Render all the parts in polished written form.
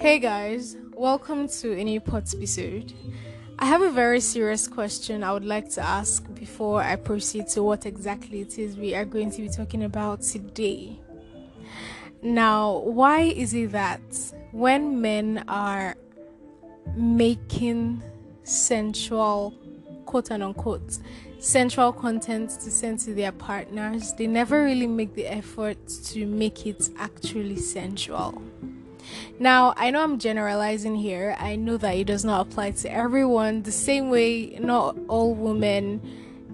Hey guys, welcome to a new episode. I have a very serious question I would like to ask before I proceed to what exactly it is we are going to be talking about today. Now, why is it that when men are making sensual, quote and unquote, sensual content to send to their partners, they never really make the effort to make it actually sensual? Now, I know I'm generalizing here. I know that it does not apply to everyone. The same way, not all women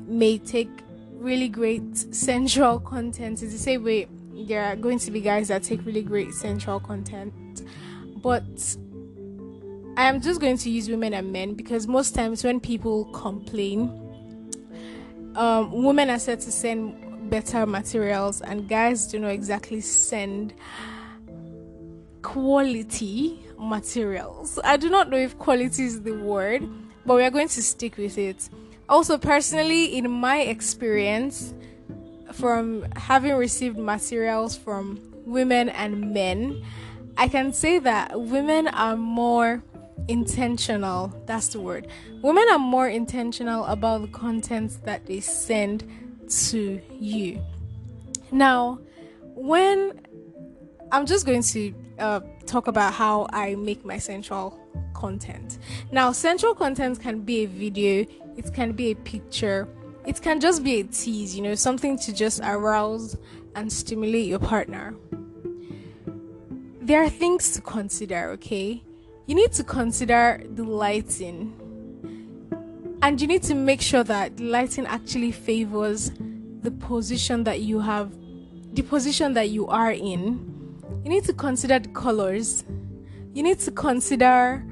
may take really great sensual content. It's the same way there are going to be guys that take really great sensual content. But I am just going to use women and men because most times when people complain, women are said to send better materials and guys do not exactly send quality materials. I do not know if quality is the word, but we are going to stick with it. Also, personally, in my experience, from having received materials from women and men, I can say that women are more intentional. That's the word. Women are more intentional about the content that they send to you. Now, when I'm just going to talk about how I make my sensual content. Now, sensual content can be a video, it can be a picture, it can just be a tease, you know, something to just arouse and stimulate your partner. There are things to consider, okay? You need to consider the lighting, and you need to make sure that the lighting actually favors the position that you have, the position that you are in. You need to consider the colors. You need to consider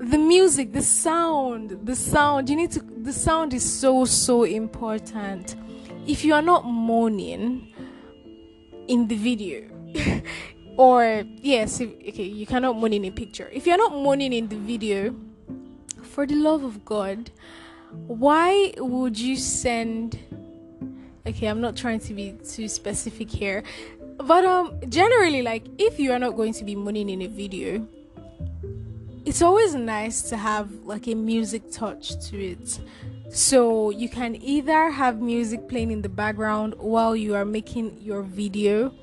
the music, the sound, the sound is so important. If you are not moaning in the video, or yes, okay, you cannot moan in a picture. If you're not moaning in the video, for the love of God, why would you send? Okay, I'm not trying to be too specific here. But generally, like, if you are not going to be moaning in a video, it's always nice to have like a music touch to it. So you can either have music playing in the background while you are making your video,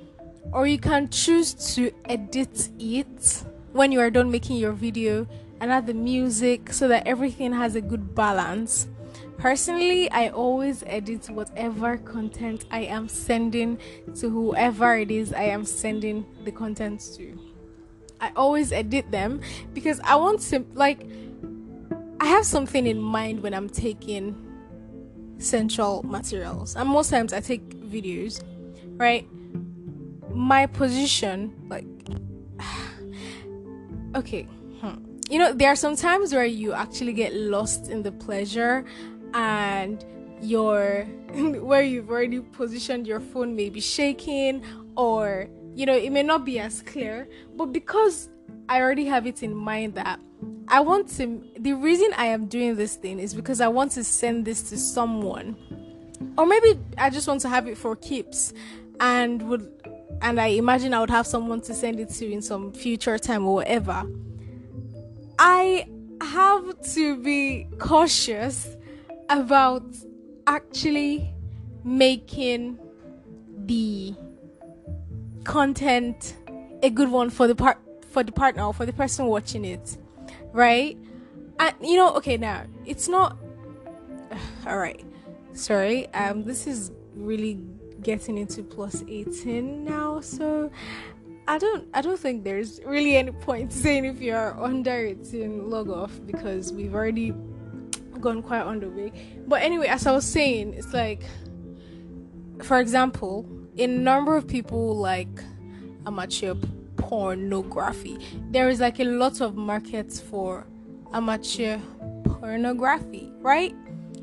or you can choose to edit it when you are done making your video and add the music so that everything has a good balance. Personally, I always edit whatever content I am sending to whoever it is I am sending the content to. I always edit them because I want to, like, I have something in mind when I'm taking sensual materials. And most times I take videos, right? My position, like, okay. You know, there are some times where you actually get lost in the pleasure and where you've already positioned your phone may be shaking, or, you know, it may not be as clear. But because I already have it in mind that I want to, the reason I am doing this thing is because I want to send this to someone, or maybe I just want to have it for keeps and I imagine I would have someone to send it to in some future time or whatever. I have to be cautious about actually making the content a good one for the partner or for the person watching it, right? And you know, okay, now it's not all right. Sorry, this is really getting into plus 18 now, so I don't think there's really any point saying if you're under 18, log off, because we've already gone quite on the way. But anyway, as I was saying, it's like, for example, a number of people like amateur pornography. There is like a lot of markets for amateur pornography, right?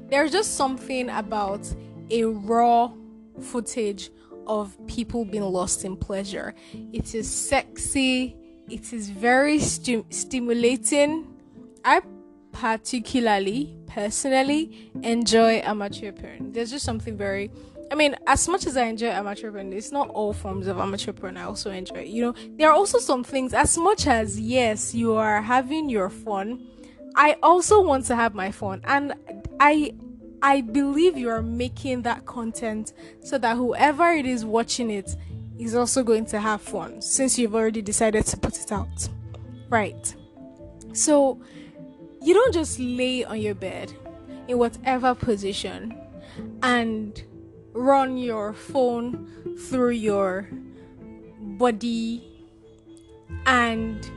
There's just something about a raw footage of people being lost in pleasure. It is sexy, it is very stimulating. I particularly personally enjoy amateur porn. There's just something very I mean, as much as I enjoy amateurpreneur, it's not all forms of amateurpreneur I also enjoy. You know, there are also some things, as much as, yes, you are having your fun, I also want to have my fun. And I believe you are making that content so that whoever it is watching it is also going to have fun, since you've already decided to put it out. Right. So you don't just lay on your bed in whatever position and run your phone through your body and,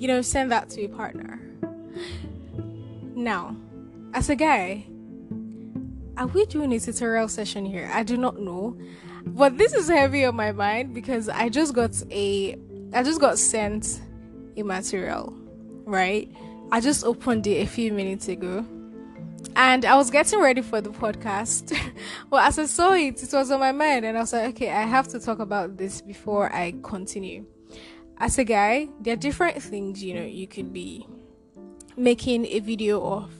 you know, send that to your partner. Now, as a guy, are we doing a tutorial session here? I do not know, but this is heavy on my mind because I just got sent a material, right? I just opened it a few minutes ago, and I was getting ready for the podcast. Well, as I saw it, it was on my mind, and I was like, okay, I have to talk about this before I continue. As a guy, there are different things, you know, you could be making a video of.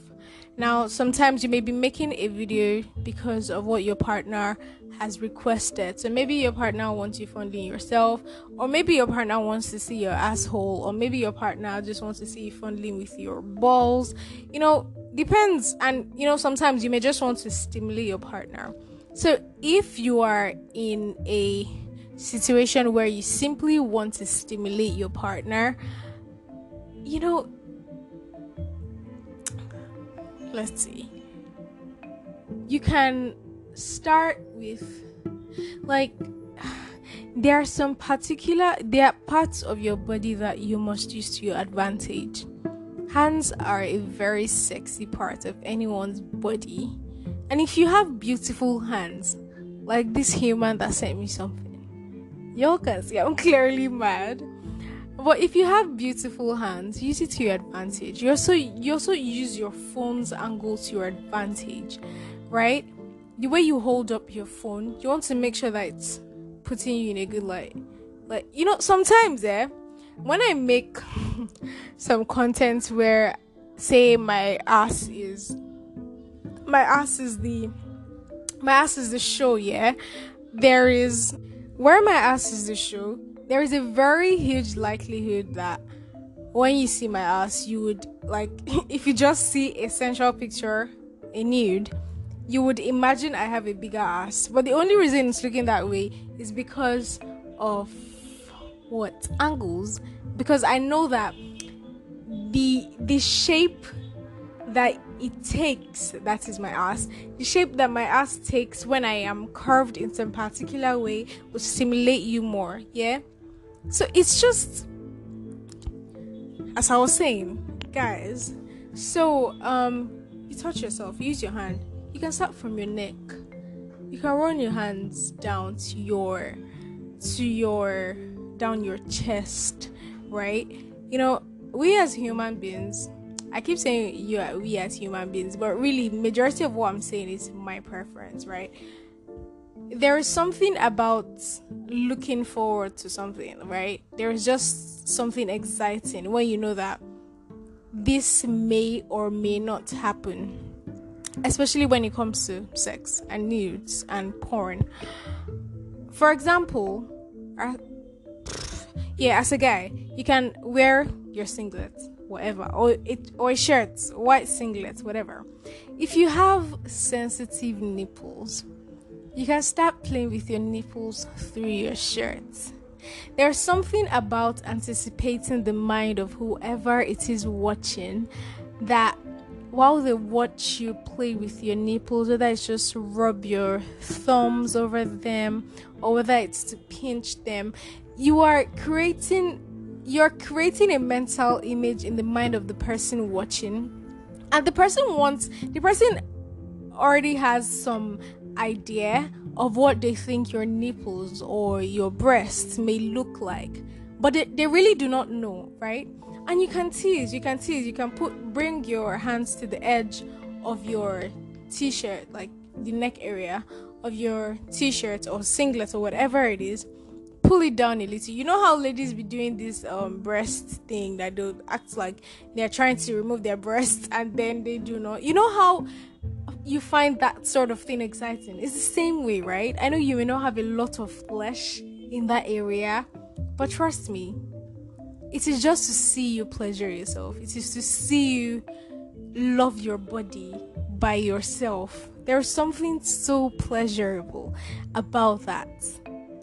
Now, sometimes you may be making a video because of what your partner has requested. So maybe your partner wants you fondling yourself, or maybe your partner wants to see your asshole, or maybe your partner just wants to see you fondling with your balls. You know, depends. And, you know, sometimes you may just want to stimulate your partner. So if you are in a situation where you simply want to stimulate your partner, you know, let's see, you can start with, like, there are parts of your body that you must use to your advantage. Hands are a very sexy part of anyone's body, and if you have beautiful hands, like this human that sent me something, y'all can see I'm clearly mad. But if you have beautiful hands, use it to your advantage. You also use your phone's angle to your advantage, right? The way you hold up your phone, you want to make sure that it's putting you in a good light. Like, you know, sometimes when I make some content where, say, my ass is the show, yeah, where my ass is the show, there is a very huge likelihood that when you see my ass, you would, like, if you just see a sensual picture, a nude, you would imagine I have a bigger ass. But the only reason it's looking that way is because of what? Angles. Because I know that the shape that it takes, that is my ass, the shape that my ass takes when I am curved in some particular way will stimulate you more, yeah? So it's just, as I was saying, guys, so you touch yourself, use your hand. You can start from your neck. You can run your hands down to your down your chest, right? You know, we as human beings, I keep saying we as human beings, but really majority of what I'm saying is my preference, right? There is something about looking forward to something, right? There is just something exciting when you know that this may or may not happen, especially when it comes to sex and nudes and porn. For example, as a guy, you can wear your singlet, whatever, or a shirt, white singlet, whatever. If you have sensitive nipples, you can start playing with your nipples through your shirt. There's something about anticipating the mind of whoever it is watching, that while they watch you play with your nipples, whether it's just rub your thumbs over them or whether it's to pinch them, you're creating a mental image in the mind of the person watching, and the person already has some idea of what they think your nipples or your breasts may look like, but they really do not know, right? And you can tease, you can bring your hands to the edge of your t-shirt, like the neck area of your t-shirt or singlet or whatever it is, pull it down a little. You know how ladies be doing this breast thing, that they'll act like they're trying to remove their breasts and then they do not. You know how you find that sort of thing exciting. It's the same way, right? I know you may not have a lot of flesh in that area, but trust me, it is just to see you pleasure yourself. It is to see you love your body by yourself. There's something so pleasurable about that.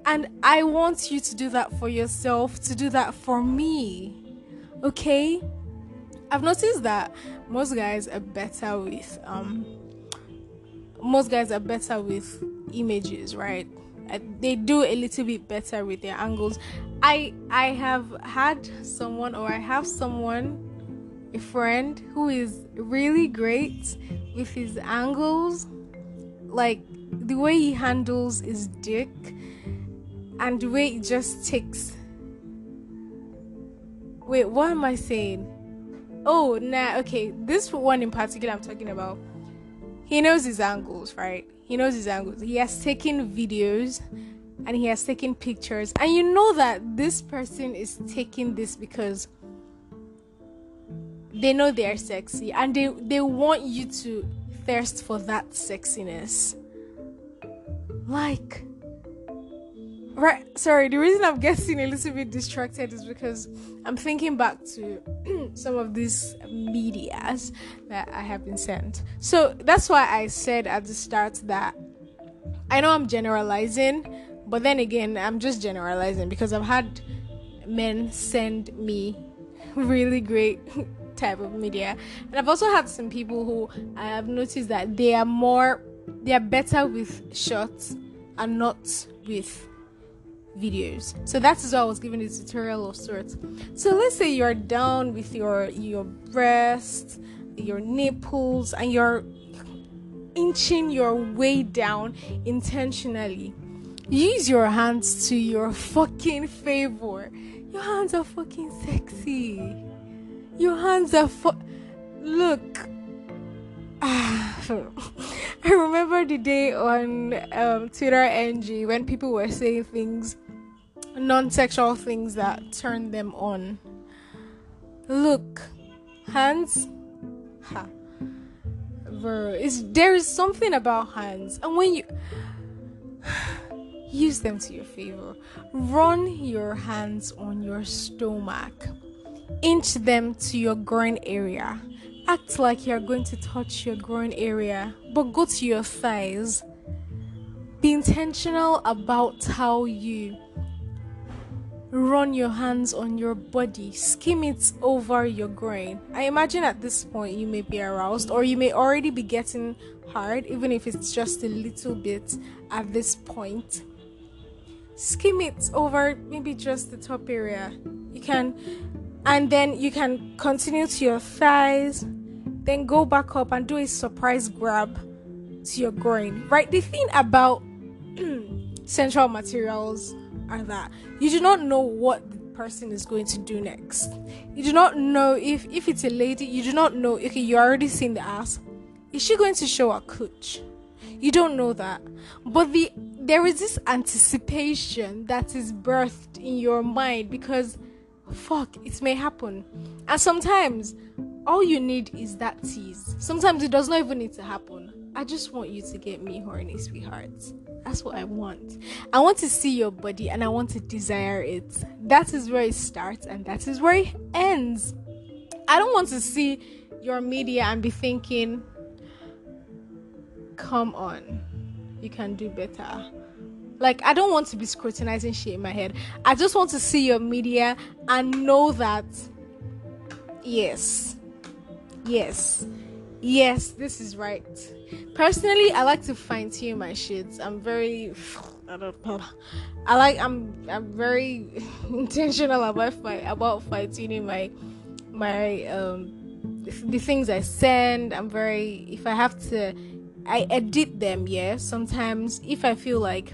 And I want you to do that for yourself, to do that for me, okay? I've noticed that most guys are better with images, right? They do a little bit better with their angles. I have someone, a friend, who is really great with his angles. Like, the way he handles his dick and the way it just takes. Wait, what am I saying? Oh, nah, okay. This one in particular I'm talking about. He knows his angles, right? He knows his angles. He has taken videos and he has taken pictures. And you know that this person is taking this because they know they are sexy. And they want you to thirst for that sexiness. Like... Right, sorry, the reason I'm getting a little bit distracted is because I'm thinking back to some of these medias that I have been sent. So that's why I said at the start that I know I'm generalizing, but then again, I'm just generalizing because I've had men send me really great type of media. And I've also had some people who I have noticed that they are better with shots and not with videos. So that is why I was giving a tutorial of sorts. So let's say you're down with your breasts, your nipples, and you're inching your way down intentionally. Use your hands to your fucking favor. Your hands are fucking sexy. Your hands are look. I remember the day on Twitter NG when people were saying things, non-sexual things that turn them on. Look, hands, bro, there is something about hands, and when you use them to your favor, run your hands on your stomach, inch them to your groin area. Act like you're going to touch your groin area, but go to your thighs. Be intentional about how you run your hands on your body. Skim it over your groin. I imagine at this point you may be aroused, or you may already be getting hard, even if it's just a little bit at this point. Skim it over maybe just the top area. And then you can continue to your thighs, then go back up and do a surprise grab to your groin, right? The thing about sensual materials are that you do not know what the person is going to do next. You do not know if it's a lady, you do not know, okay, you already seen the ass. Is she going to show a cooch? You don't know that. But there is this anticipation that is birthed in your mind because... fuck, it may happen. And sometimes all you need is that tease. Sometimes it does not even need to happen. I just want you to get me horny, sweetheart. That's what I want. I want to see your body and I want to desire it. That is where it starts and that is where it ends. I don't want to see your media and be thinking, come on, you can do better. Like, I don't want to be scrutinizing shit in my head. I just want to see your media and know that, yes, this is right. Personally, I like to fine-tune my shits. I'm very intentional about fine-tuning the things I send. If I have to, I edit them, yeah. Sometimes, if I feel like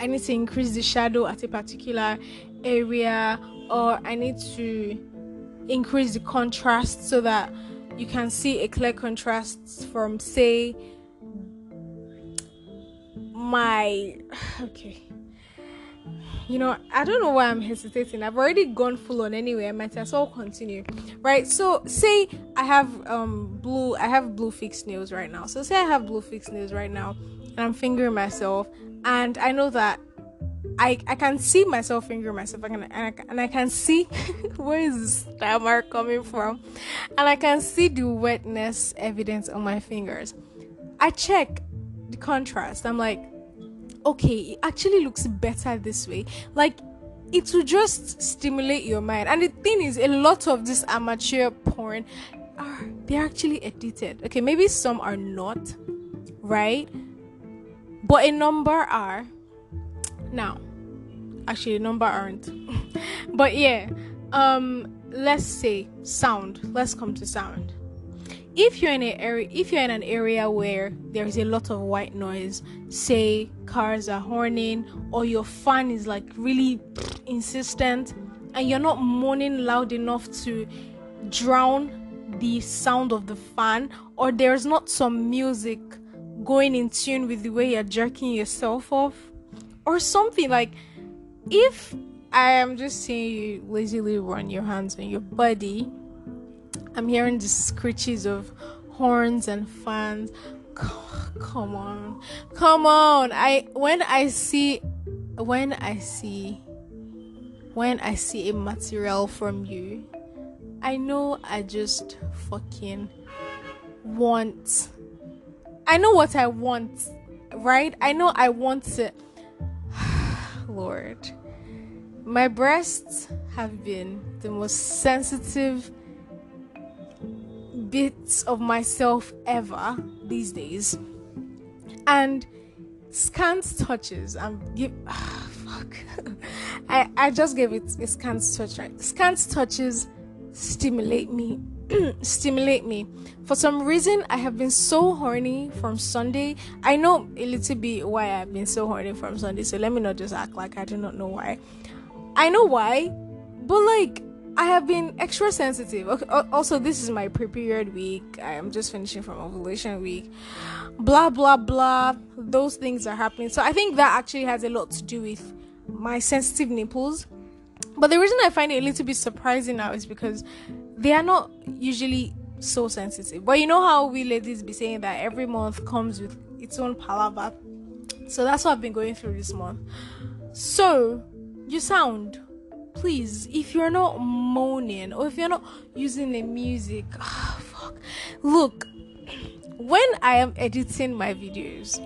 I need to increase the shadow at a particular area, or I need to increase the contrast so that you can see a clear contrast from, say, You know, I don't know why I'm hesitating. I've already gone full on anyway. I might as well continue, right? So say I have blue fixed nails right now. So say I have blue fixed nails right now, and I'm fingering myself, and I know that I can see myself fingering myself, and I can see where is the star mark coming from, and I can see the wetness evidence on my fingers. I check the contrast. I'm like, okay, it actually looks better this way. Like, it will just stimulate your mind. And the thing is, a lot of this amateur porn, they're actually edited. Okay, maybe some are not, right? But a number are. Now, actually, a number aren't. But yeah, let's say sound. Let's come to sound. If you're in an area where there is a lot of white noise, say cars are horning, or your fan is like really insistent, and you're not moaning loud enough to drown the sound of the fan, or there's not some music going in tune with the way you're jerking yourself off, or something like, if I am just seeing you lazily run your hands on your body, I'm hearing the screeches of horns and fans. Come on. When I see a material from you, I know I just fucking want. I know what I want, right? I know I want to. Lord, my breasts have been the most sensitive bits of myself ever these days, and scant touches. I just gave it a scant touch, right? Scant touches stimulate me. For some reason, I have been so horny from Sunday. I know a little bit why I've been so horny from Sunday, so let me not just act like I do not know why. I know why, but like, I have been extra sensitive. Okay, also, this is my pre-period week. I am just finishing from ovulation week. Blah, blah, blah. Those things are happening. So I think that actually has a lot to do with my sensitive nipples. But the reason I find it a little bit surprising now is because they are not usually so sensitive. But you know how we ladies be saying that every month comes with its own palaver. So that's what I've been going through this month. So, you sound... Please, if you're not moaning or if you're not using the music, Look, when I am editing my videos,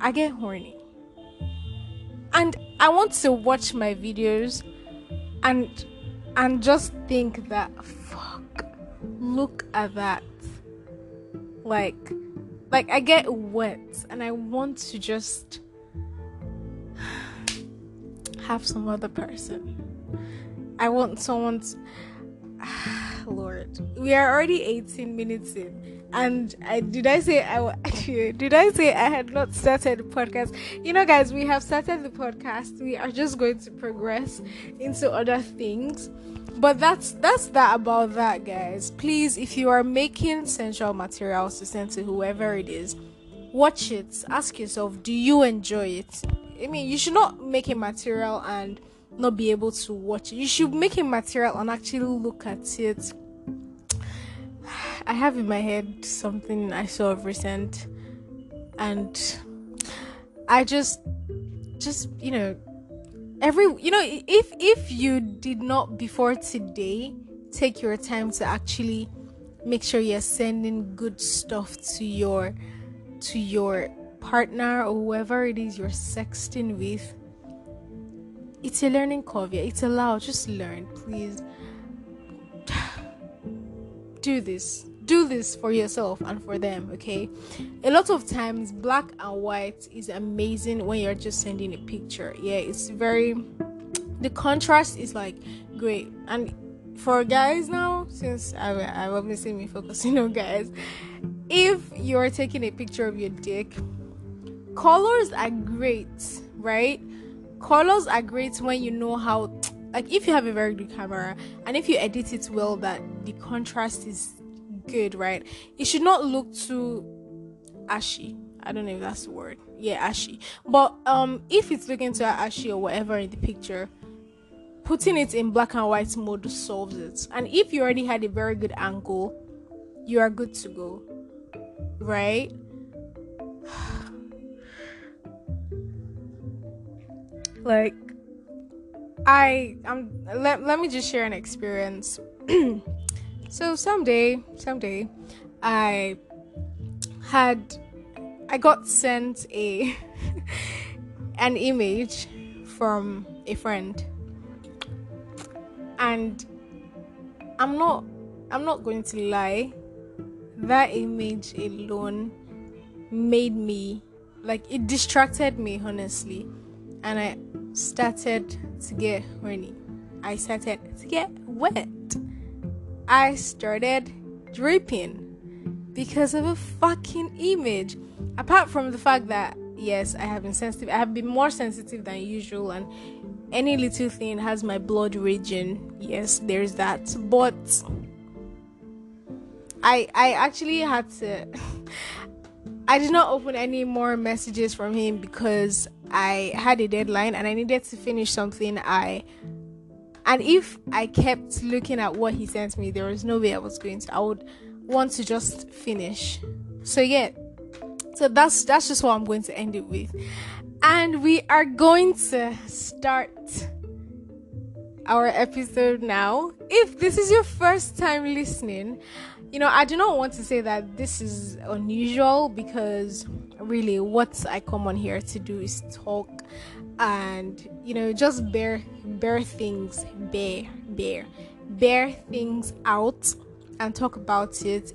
I get horny. And I want to watch my videos and just think that, look at that. Like I get wet and I want to just have some other person. I want someone to... Lord, we are already 18 minutes in, and did I say I had not started the podcast? You know, guys, we have started the podcast. We are just going to progress into other things, but that's that about that, guys. Please, if you are making sensual materials to send to whoever it is, watch it. Ask yourself, do you enjoy it? I mean, you should not make a material and not be able to watch it. You should make a material and actually look at it. I have in my head something I saw of recent, and I just you know, if you did not before today take your time to actually make sure you're sending good stuff to your partner or whoever it is you're sexting with, it's a learning curve. Yeah, it's allowed. Just learn, please. Do this for yourself and for them, okay? A lot of times, black and white is amazing when you're just sending a picture. Yeah, it's very... The contrast is, like, great. And for guys now, since I've obviously been focusing on guys, if you're taking a picture of your dick, colors are great, right? Colors are great when you know how, like, if you have a very good camera and if you edit it well, that the contrast is good, right? It should not look too ashy. I don't know if that's the word. Yeah, ashy. But if it's looking to ashy or whatever in the picture, putting it in black and white mode solves it. And if you already had a very good angle, you are good to go, right? Like, let me just share an experience. So someday I got sent an image from a friend, and I'm not going to lie, that image alone made me, like, it distracted me, honestly, and I started to get horny. I started to get wet. I started dripping because of a fucking image. Apart from the fact that, yes, I have been sensitive. I have been more sensitive than usual, and any little thing has my blood raging. Yes, there's that. But I actually had to... I did not open any more messages from him because I had a deadline and I needed to finish something. And if I kept looking at what he sent me, there was no way I would want to just finish. So yeah, so that's just what I'm going to end it with. And we are going to start our episode now. If this is your first time listening, you know, I do not want to say that this is unusual, because really what I come on here to do is talk and, you know, just bear things out and talk about it.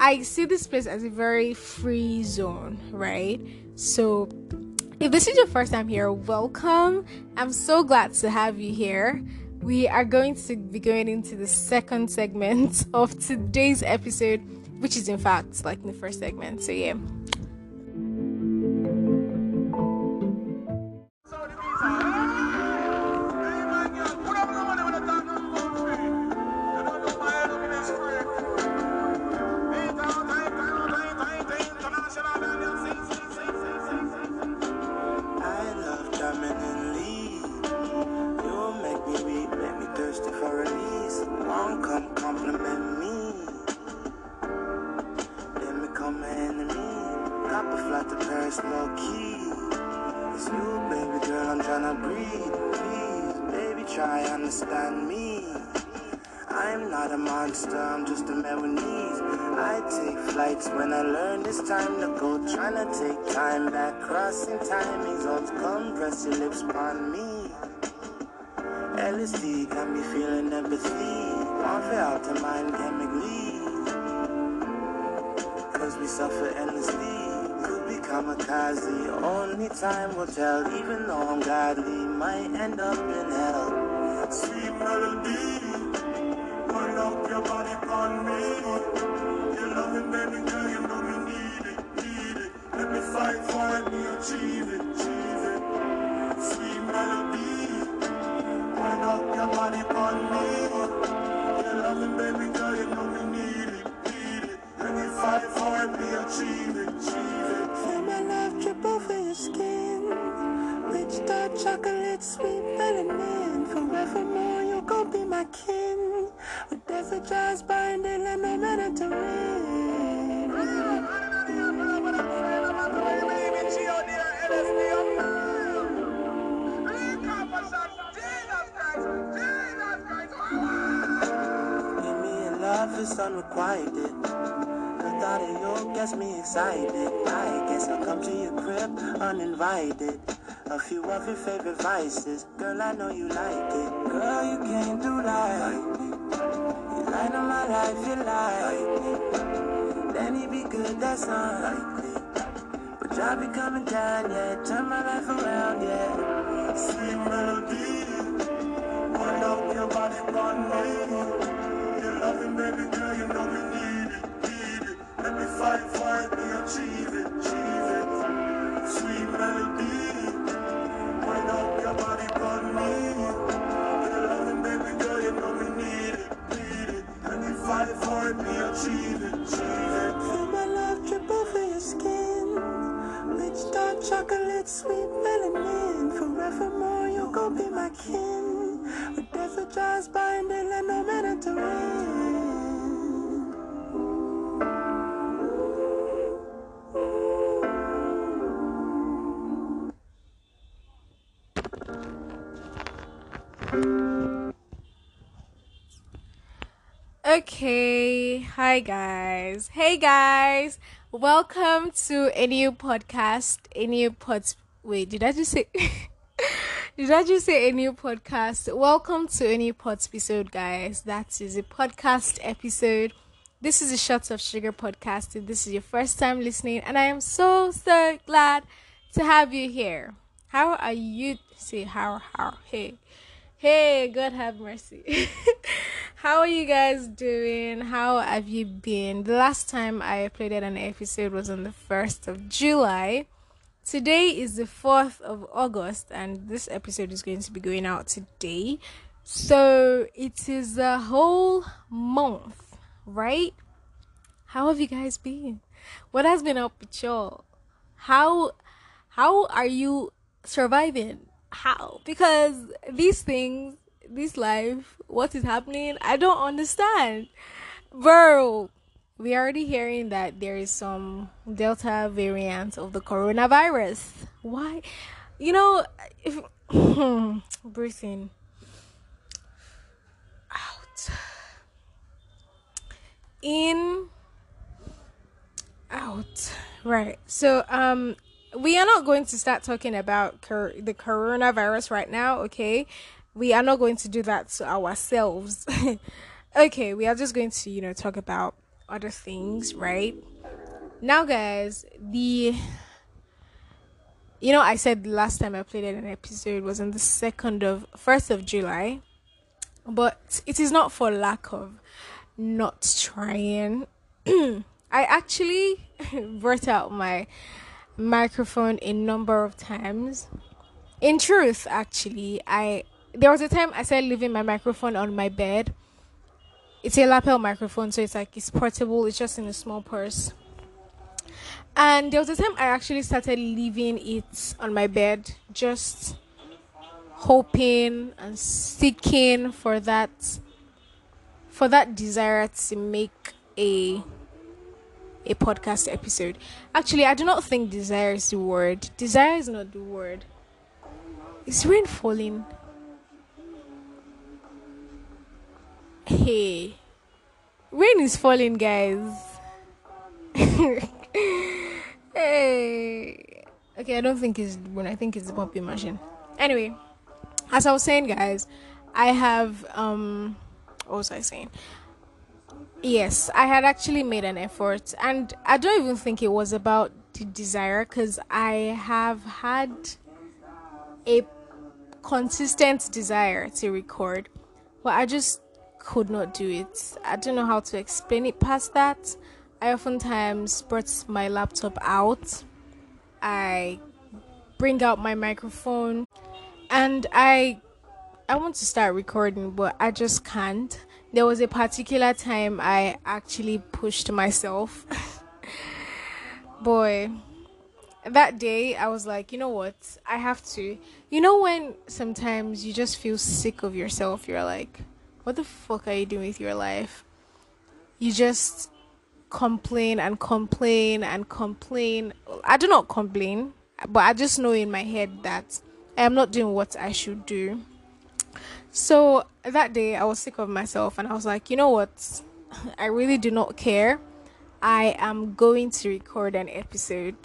I see this place as a very free zone, right? So if this is your first time here, welcome. I'm so glad to have you here. We are going to be going into the second segment of today's episode, which is in fact like the first segment. So yeah. Time will tell, even though I'm godly, might end up in hell. Sweet melody, pull up your body on me. You're loving, baby girl, you know you need it. Let me fight for it, me achieve it. Sweet melody, pull up your body on me. You're loving, baby girl, you know you need it. Let me fight for it, me achieve it. Feel my love drip over your skin, rich dark chocolate, sweet melanin. Forevermore, you gon' be my kin. With desert jars binding and no Mediterranean. Leave me in love, it's unrequited. The thought of you gets me excited. I guess I'll come to your crib uninvited. A few of your favorite vices, girl, I know you like it. Girl, you came through light. You light on my life, you light. Then it be good, that's unlikely. But y'all be coming down, yeah. Turn my life around, yeah. Sweet melody, pull up your body on me. You're loving, baby girl, you know we need. Let me fight for it, me achieve it. Sweet melody, wind up your body on me. You're loving, baby girl, you know we need it. Let me fight for it, me achieve it. Feel my love. sweet melanin. Forevermore, you gon' be my kin. With death or just binding and no matter to win. Okay, hi guys. Hey guys, welcome to a new podcast, a new pod. Wait, did I just say? Did I just say a new podcast? Welcome to a new pod episode, guys. That is a podcast episode. This is the Shots of Sugar podcast. If this is your first time listening, and I am so glad to have you here. How are you? Say how hey, God have mercy. How are you guys doing? How have you been? The last time I uploaded an episode was on the 1st of July. Today is the 4th of August, and this episode is going to be going out today. So it is a whole month, right? How have you guys been? What has been up with y'all? How are you surviving? How? Because these things, this life, what is happening, I don't understand, bro. We are already hearing that there is some Delta variant of the coronavirus. Why? You know, if breathing out, in, out, right? So we are not going to start talking about the coronavirus right now, okay? We are not going to do that to ourselves. Okay, we are just going to, talk about other things, right? Now, guys, I said the last time I played an episode was on the 1st of July. But it is not for lack of not trying. I actually brought out my microphone a number of times. In truth, actually, there was a time I started leaving my microphone on my bed. It's a lapel microphone, so it's portable. It's just in a small purse. And there was a time I actually started leaving it on my bed, just hoping and seeking for that desire to make a podcast episode. Actually, I do not think desire is the word. Desire is not the word. It's rain falling. Hey, rain is falling, guys. Hey, okay, I don't think it's rain. I think it's the pumping machine. Anyway, as I was saying, guys, I have what was I saying? Yes, I had actually made an effort, and I don't even think it was about the desire, because I have had a consistent desire to record, but I just could not do it. I don't know how to explain it past that. I oftentimes brought my laptop out, I bring out my microphone, and I want to start recording, but I just can't. There was a particular time I actually pushed myself. Boy, that day I was like, you know what, I have to. You know when sometimes you just feel sick of yourself, you're like, what the fuck are you doing with your life? You just complain and complain and complain. I do not complain, but I just know in my head that I am not doing what I should do. So that day I was sick of myself, and I was like, you know what? I really do not care. I am going to record an episode.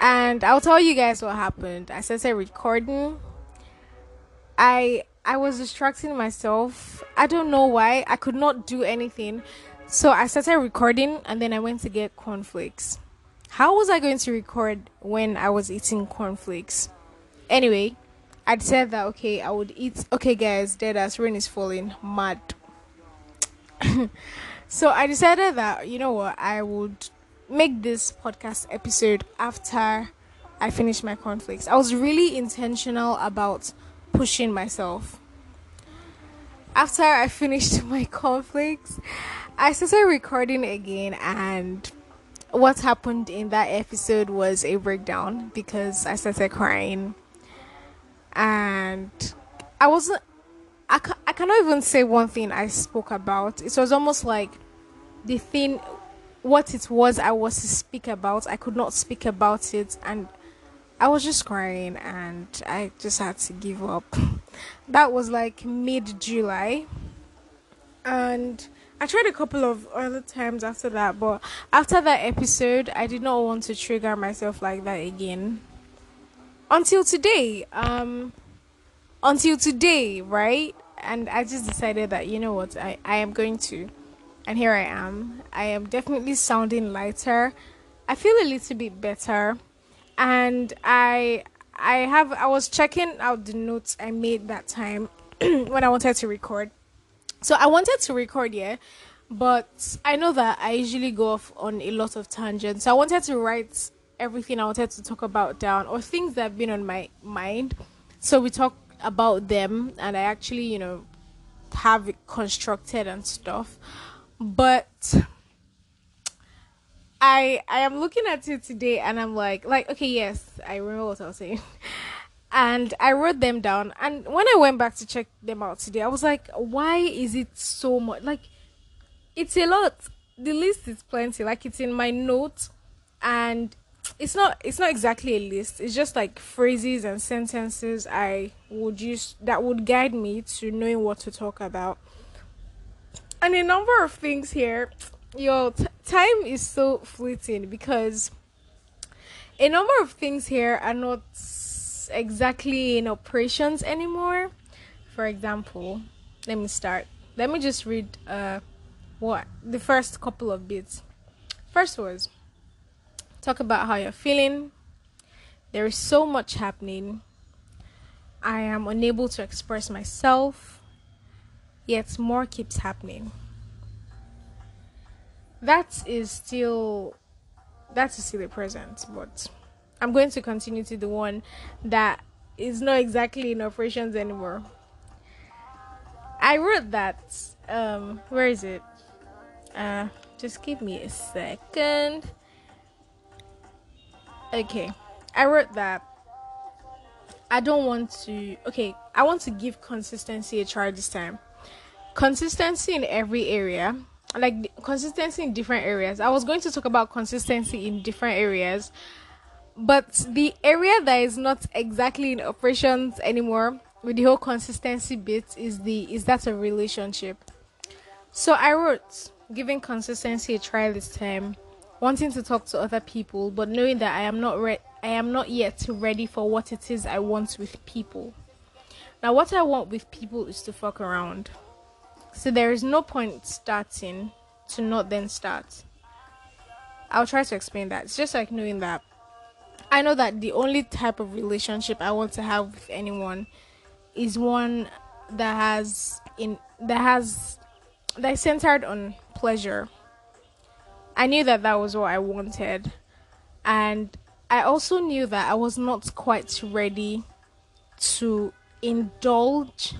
And I'll tell you guys what happened. I started recording. I was distracting myself. I don't know why. I could not do anything. So I started recording, and then I went to get cornflakes. How was I going to record when I was eating cornflakes? Anyway, I said that, okay, I would eat. Okay, guys, dead as rain is falling. Mad. So I decided that, you know what, I would make this podcast episode after I finish my cornflakes. I was really intentional about pushing myself. After I finished my cornflakes, I started recording again, and what happened in that episode was a breakdown because I started crying, and I cannot even say one thing I spoke about. It was almost like the thing, what it was I was to speak about, I could not speak about it, and I was just crying, and I just had to give up. That was like mid-July, and I tried a couple of other times after that, but after that episode, I did not want to trigger myself like that again. Until today, right? And I just decided that, you know what, I am going to. And here I am. I am definitely sounding lighter. I feel a little bit better. And I was checking out the notes I made that time when I wanted to record. So I wanted to record, yeah, but I know that I usually go off on a lot of tangents. So I wanted to write everything I wanted to talk about down, or things that have been on my mind. So we talk about them, and I actually, you know, have it constructed and stuff. But I am looking at it today, and I'm like, okay, yes, I remember what I was saying. And I wrote them down, and when I went back to check them out today, I was like, why is it so much? Like, it's a lot. The list is plenty. Like, it's in my notes, and it's not exactly a list. It's just like phrases and sentences I would use that would guide me to knowing what to talk about. And a number of things here. Yo, time is so fleeting, because a number of things here are not exactly in operations anymore. For example, let me just read what the first couple of bits. First was, talk about how you're feeling. There is so much happening. I am unable to express myself, yet more keeps happening. That is still the present, but I'm going to continue to the one that is not exactly in operations anymore. I wrote that, where is it? Just give me a second. Okay, I wrote that I want to give consistency a try this time. Consistency in every area, like consistency in different areas. I was going to talk about consistency in different areas, but the area that is not exactly in operations anymore with the whole consistency bit is that a relationship. So I wrote, giving consistency a try this time, wanting to talk to other people, but knowing that I am not yet ready for what it is I want with people. Now, what I want with people is to fuck around. So there is no point starting to not then start. I'll try to explain that. It's just like knowing that I know that the only type of relationship I want to have with anyone is one that is centered on pleasure. I knew that was what I wanted, and I also knew that I was not quite ready to indulge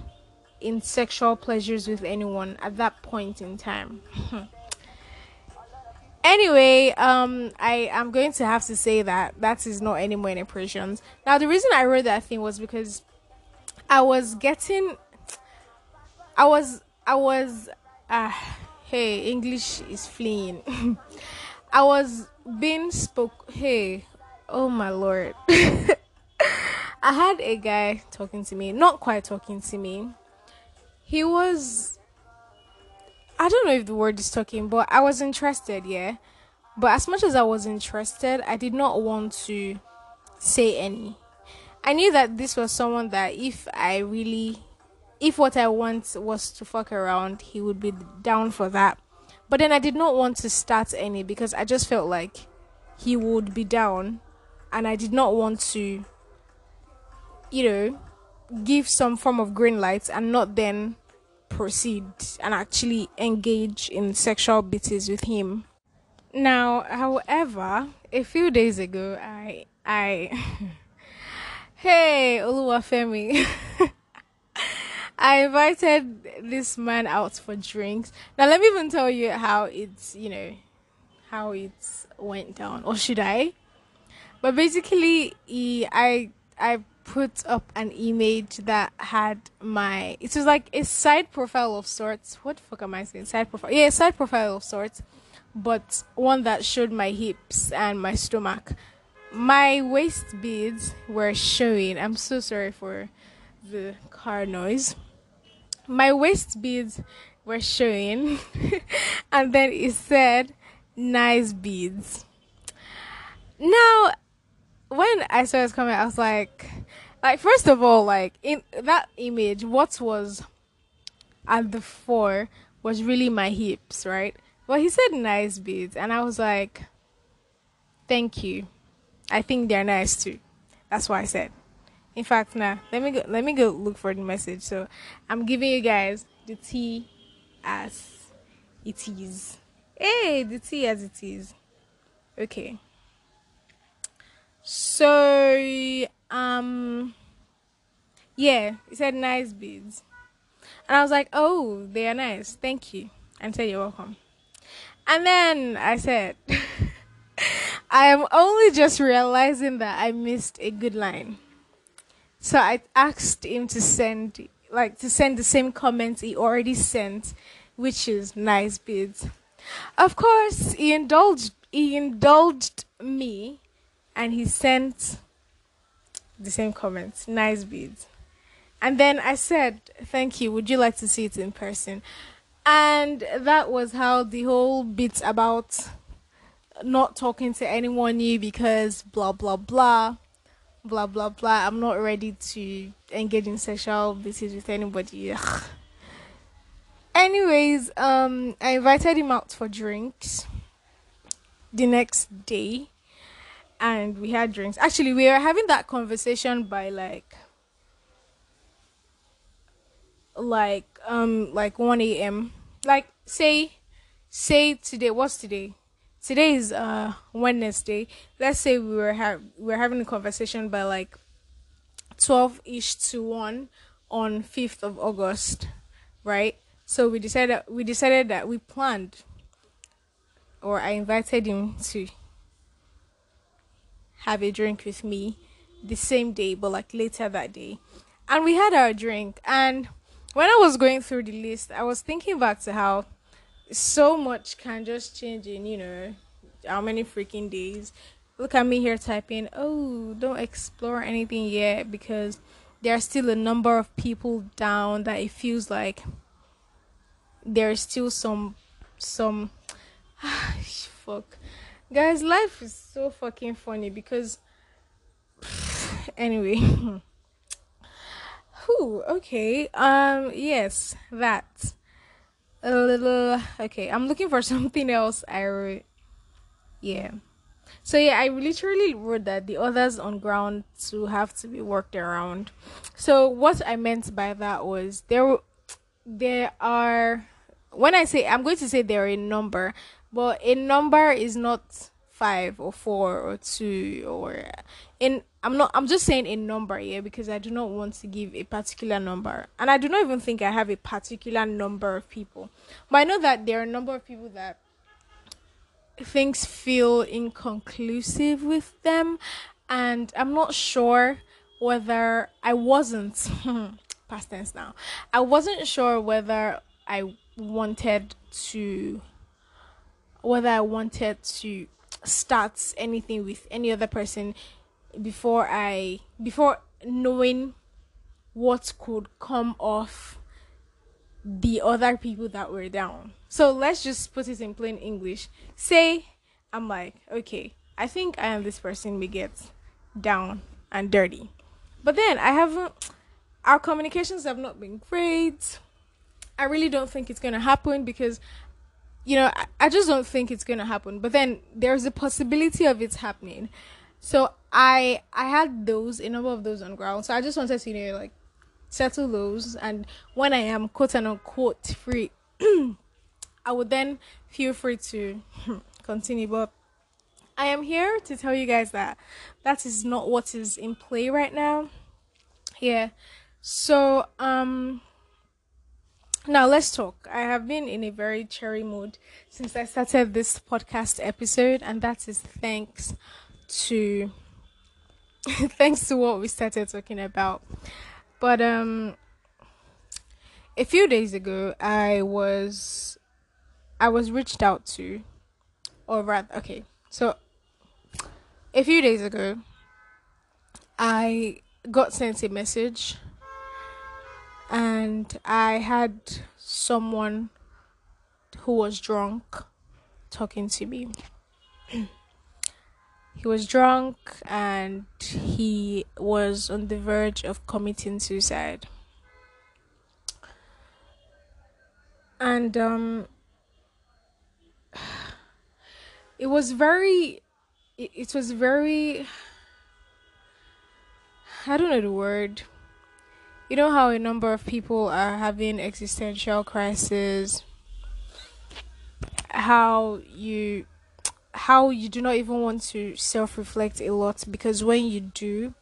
in sexual pleasures with anyone at that point in time. Anyway, I am going to have to say that is not anymore in operations. Now, the reason I wrote that thing was because English is fleeing. I was being spoke. Hey, oh my lord! I had a guy talking to me, not quite talking to me. He was, I don't know if the word is talking, but I was interested, yeah. But as much as I was interested, I did not want to say any. I knew that this was someone that if what I want was to fuck around, he would be down for that. But then I did not want to start any, because I just felt like he would be down, and I did not want to, you know, give some form of green lights and not then proceed and actually engage in sexual beatings with him. Now, however, a few days ago, hey, Oluwafemi, I invited this man out for drinks. Now, let me even tell you how it's, you know, how it went down, or should I? But basically, I put up an image that had my, it was like a side profile of sorts. What the fuck am I saying? Side profile. Yeah, side profile of sorts, but one that showed my hips and my stomach. My waist beads were showing. I'm so sorry for the car noise. My waist beads were showing and then it said nice beads. Now when I saw this comment, I was like first of all, like in that image, what was at the fore was really my hips, right? Well, he said nice beads and I was like, thank you, I think they're nice too. That's what I said. In fact, nah, let me go look for the message. So I'm giving you guys the tea as it is. Hey, the tea as it is. Okay. So yeah, it said nice beads. And I was like, oh, they are nice, thank you. And said you're welcome. And then I said I am only just realizing that I missed a good line. So I asked him to send the same comments he already sent, which is nice beads. Of course, he indulged me and he sent the same comments, nice beads. And then I said, thank you, would you like to see it in person? And that was how the whole bit about not talking to anyone new because blah blah blah blah blah blah, I'm not ready to engage in sexual business with anybody. Ugh. Anyways, I invited him out for drinks the next day and we had drinks. Actually, we were having that conversation by like 1 a.m. like say today, what's today? Today is Wednesday. Let's say we were having a conversation by like 12-ish to 1 on 5th of August, right? So we decided that we planned, or I invited him to have a drink with me the same day, but like later that day. And we had our drink. And when I was going through the list, I was thinking back to how so much can just change in, you know, how many freaking days. Look at me here typing, oh, don't explore anything yet because there are still a number of people down that it feels like there is still some fuck. Guys, life is so fucking funny because anyway. Whew, okay. Yes, that. A little, okay, I'm looking for something else I wrote. Yeah. So yeah, I literally wrote that the others on ground to have to be worked around. So what I meant by that was there are, when I say, I'm going to say they're a number, but a number is not 5 or 4 or 2 or I'm just saying a number here, yeah, because I do not want to give a particular number, and I do not even think I have a particular number of people, but I know that there are a number of people that things feel inconclusive with them, and I'm not sure whether past tense now, I wasn't sure whether I wanted to starts anything with any other person before knowing what could come off the other people that were down. So let's just put it in plain English. Say I'm like, okay, I think I am this person we get down and dirty, but then our communications have not been great. I really don't think it's gonna happen because I just don't think it's going to happen. But then there's a possibility of it happening. So I had a number of those on ground. So I just wanted to, settle those. And when I am quote and unquote free, I would then feel free to continue. But I am here to tell you guys that is not what is in play right now. Yeah. So, Now let's talk. I have been in a very cheery mood since I started this podcast episode, and that is thanks to what we started talking about. But a few days ago, I was reached out to, a few days ago, I got sent a message. And I had someone who was drunk talking to me. He was drunk and he was on the verge of committing suicide. And it was very, I don't know the word. You know how a number of people are having existential crises, how you do not even want to self-reflect a lot, because when you do,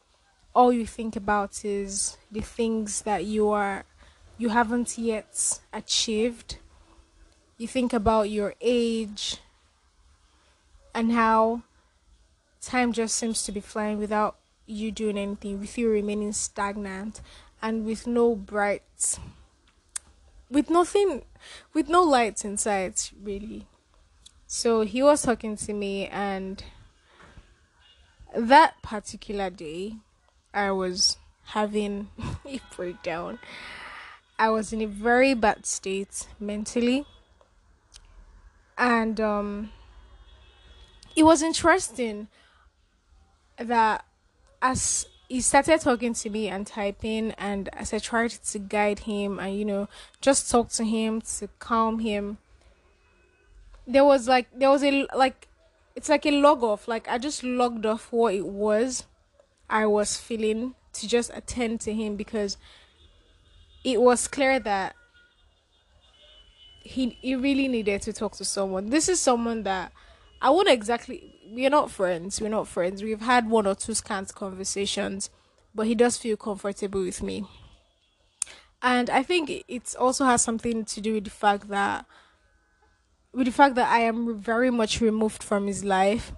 all you think about is the things that you haven't yet achieved. You think about your age and how time just seems to be flying without you doing anything, with you remaining stagnant. And with no lights in sight, really. So he was talking to me, and that particular day, I was having a breakdown. I was in a very bad state mentally. And it was interesting that as he started talking to me and typing, and as I tried to guide him and, just talk to him to calm him, there was a log off. Like, I just logged off what it was I was feeling to just attend to him, because it was clear that he really needed to talk to someone. This is someone that I won't exactly... We're not friends. We've had one or two scant conversations, but he does feel comfortable with me. And I think it also has something to do with the fact that I am very much removed from his life.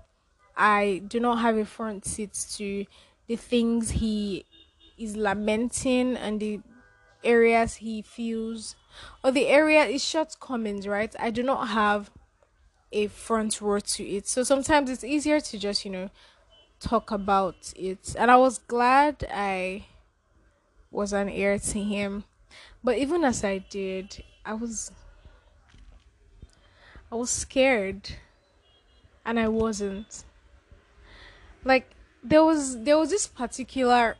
I do not have a front seat to the things he is lamenting and the areas he feels, or the area is shortcomings, right? I do not have a front row to it, so sometimes it's easier to just talk about it. And I was glad I was an ear to him, but even as I did, I was scared, and I wasn't. Like, there was this particular,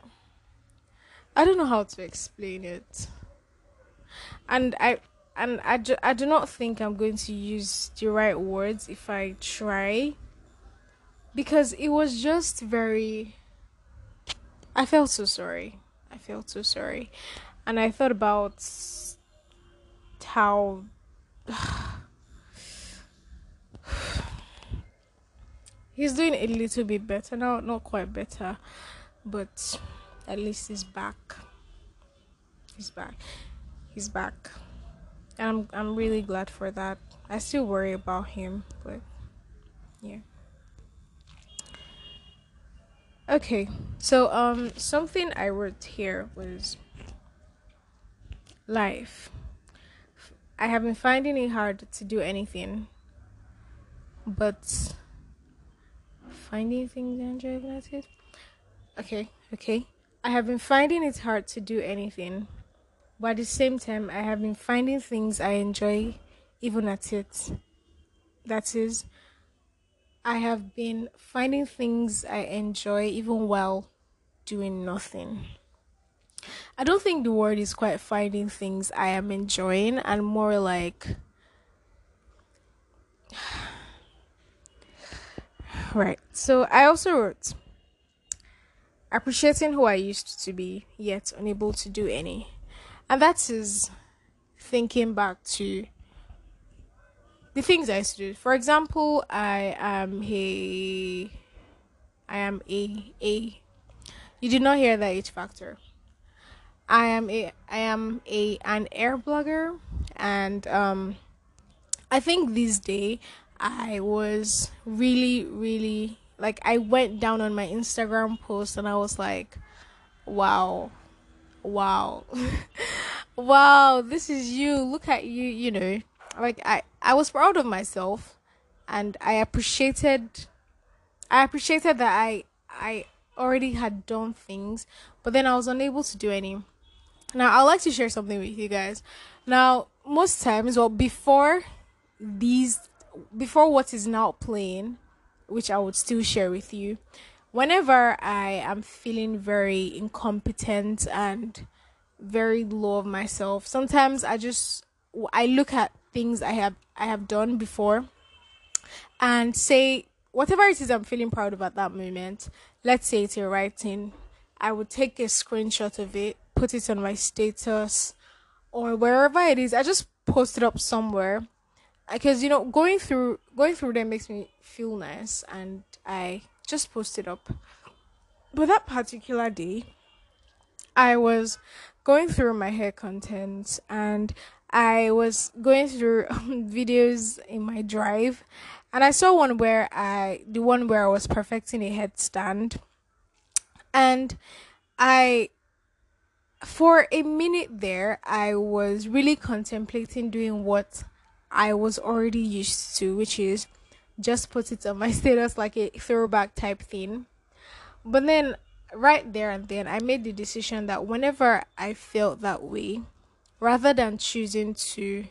I don't know how to explain it, and I do not think I'm going to use the right words if I try, because it was just very... I felt so sorry. And I thought about how... he's doing a little bit better now. Not quite better, but at least he's back. He's back. And I'm really glad for that. I still worry about him, but yeah. Okay, so something I wrote here was life. I have been finding it hard to do anything, but finding things enjoyable at it. Okay. I have been finding it hard to do anything. But at the same time, I have been finding things I enjoy even at it. That is, I have been finding things I enjoy even while doing nothing. I don't think the word is quite finding things I am enjoying, and more like... Right, so I also wrote, appreciating who I used to be, yet unable to do any. And that is thinking back to the things I used to do. For example, I am a you did not hear that H factor. I am an air blogger. And I think this day I was really like, I went down on my Instagram post and I was like, wow wow, this is you, look at you, you know, like I was proud of myself, and I appreciated that I already had done things, but then I was unable to do any. Now I'd like to share something with you guys. Now, most times, well, before what is now playing, which I would still share with you, whenever I am feeling very incompetent and very low of myself, sometimes I look at things I have done before and say, whatever it is I'm feeling proud of at that moment, let's say it's a writing, I would take a screenshot of it, put it on my status or wherever it is. I just post it up somewhere, because, you know, going through them makes me feel nice, and I just post it up. But that particular day, I was going through my hair content, and I was going through videos in my drive, and I saw the one where I was perfecting a headstand, and for a minute there, I was really contemplating doing what I was already used to, which is just put it on my status like a throwback type thing. But then right there and then, I made the decision that whenever I felt that way, rather than choosing to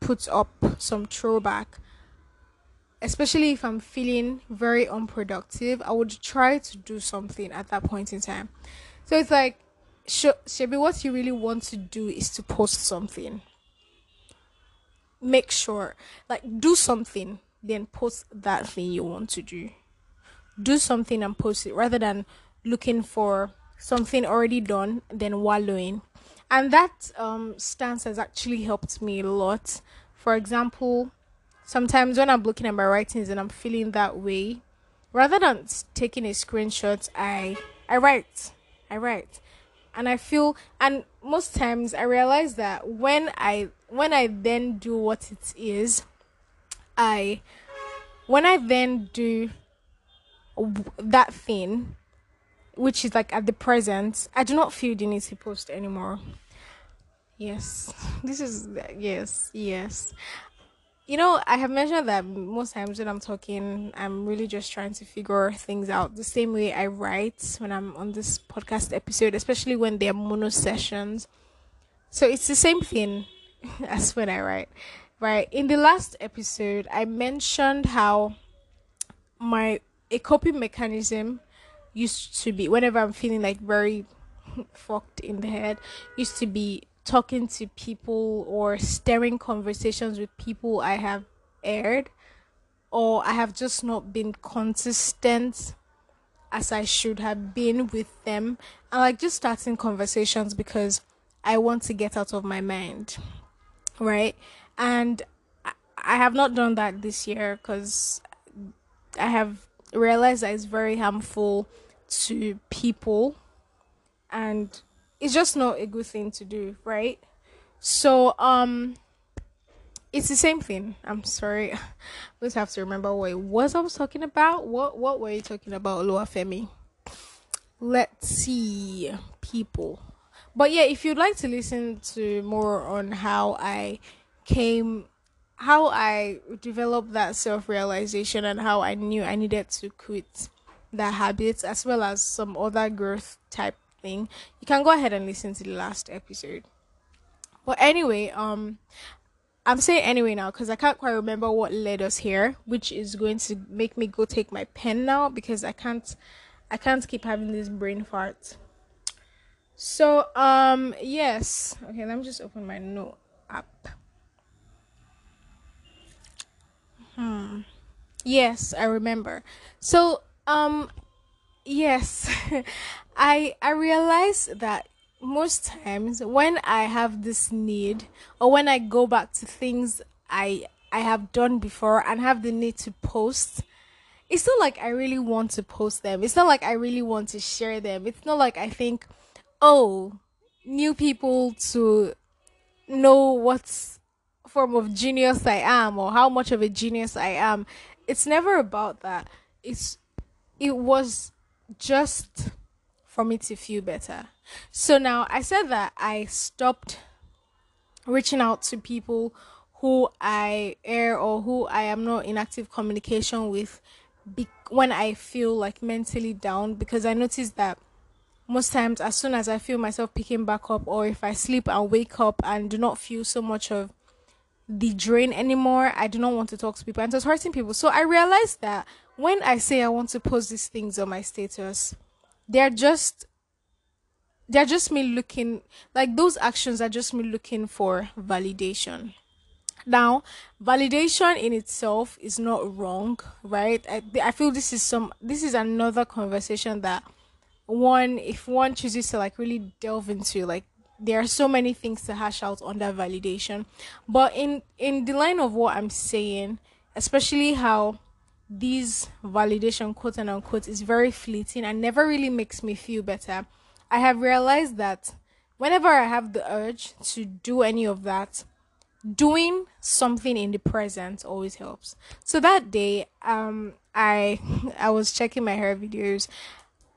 put up some throwback, especially if I'm feeling very unproductive, I would try to do something at that point in time. So it's like, Shebi, what you really want to do is to post something. Make sure, like, do something, then post that thing you want to do. Do something and post it, rather than looking for something already done, then wallowing. And that stance has actually helped me a lot. For example, sometimes when I'm looking at my writings and I'm feeling that way, rather than taking a screenshot, I write. And I feel, and most times I realize that when I then do what it is, when I then do that thing, which is like at the present, I do not feel the need to post anymore. Yes. You know, I have mentioned that most times when I'm talking, I'm really just trying to figure things out. The same way I write when I'm on this podcast episode, especially when they're mono sessions. So it's the same thing as when I write, right? In the last episode, I mentioned how a coping mechanism used to be, whenever I'm feeling like very fucked in the head, used to be talking to people or staring conversations with people I have aired, or I have just not been consistent as I should have been with them, and like just starting conversations because I want to get out of my mind, right? And I have not done that this year because I have realized that it's very harmful to people, and it's just not a good thing to do, right? So it's the same thing. I'm sorry. I just have to remember what it was I was talking about. What were you talking about, Oluwafemi? Let's see, people. But yeah, if you'd like to listen to more on how I developed that self-realization and how I knew I needed to quit that habit, as well as some other growth type thing, you can go ahead and listen to the last episode. But anyway, I'm saying anyway now because I can't quite remember what led us here, which is going to make me go take my pen now because I can't keep having this brain fart. So yes, okay, let me just open my note app. Yes, I remember. So yes, I realize that most times when I have this need, or when I go back to things I have done before and have the need to post, it's not like I really want to post them. It's not like I really want to share them. It's not like I think, oh, new people to know what's form of genius I am or how much of a genius I am. It's never about that. It was just for me to feel better. So now I said that I stopped reaching out to people who I air or who I am not in active communication with when I feel like mentally down, because I noticed that most times as soon as I feel myself picking back up, or if I sleep and wake up and do not feel so much of the drain anymore, I do not want to talk to people, and it's hurting people. So I realized that when I say I want to post these things on my status, they're just me looking, like those actions are just me looking for validation. Now, validation in itself is not wrong, right? I feel this is another conversation that if one chooses to like really delve into, like, there are so many things to hash out under validation. But in the line of what I'm saying, especially how these validation, quote and unquote, is very fleeting and never really makes me feel better, I have realized that whenever I have the urge to do any of that, doing something in the present always helps. So that day, I was checking my hair videos,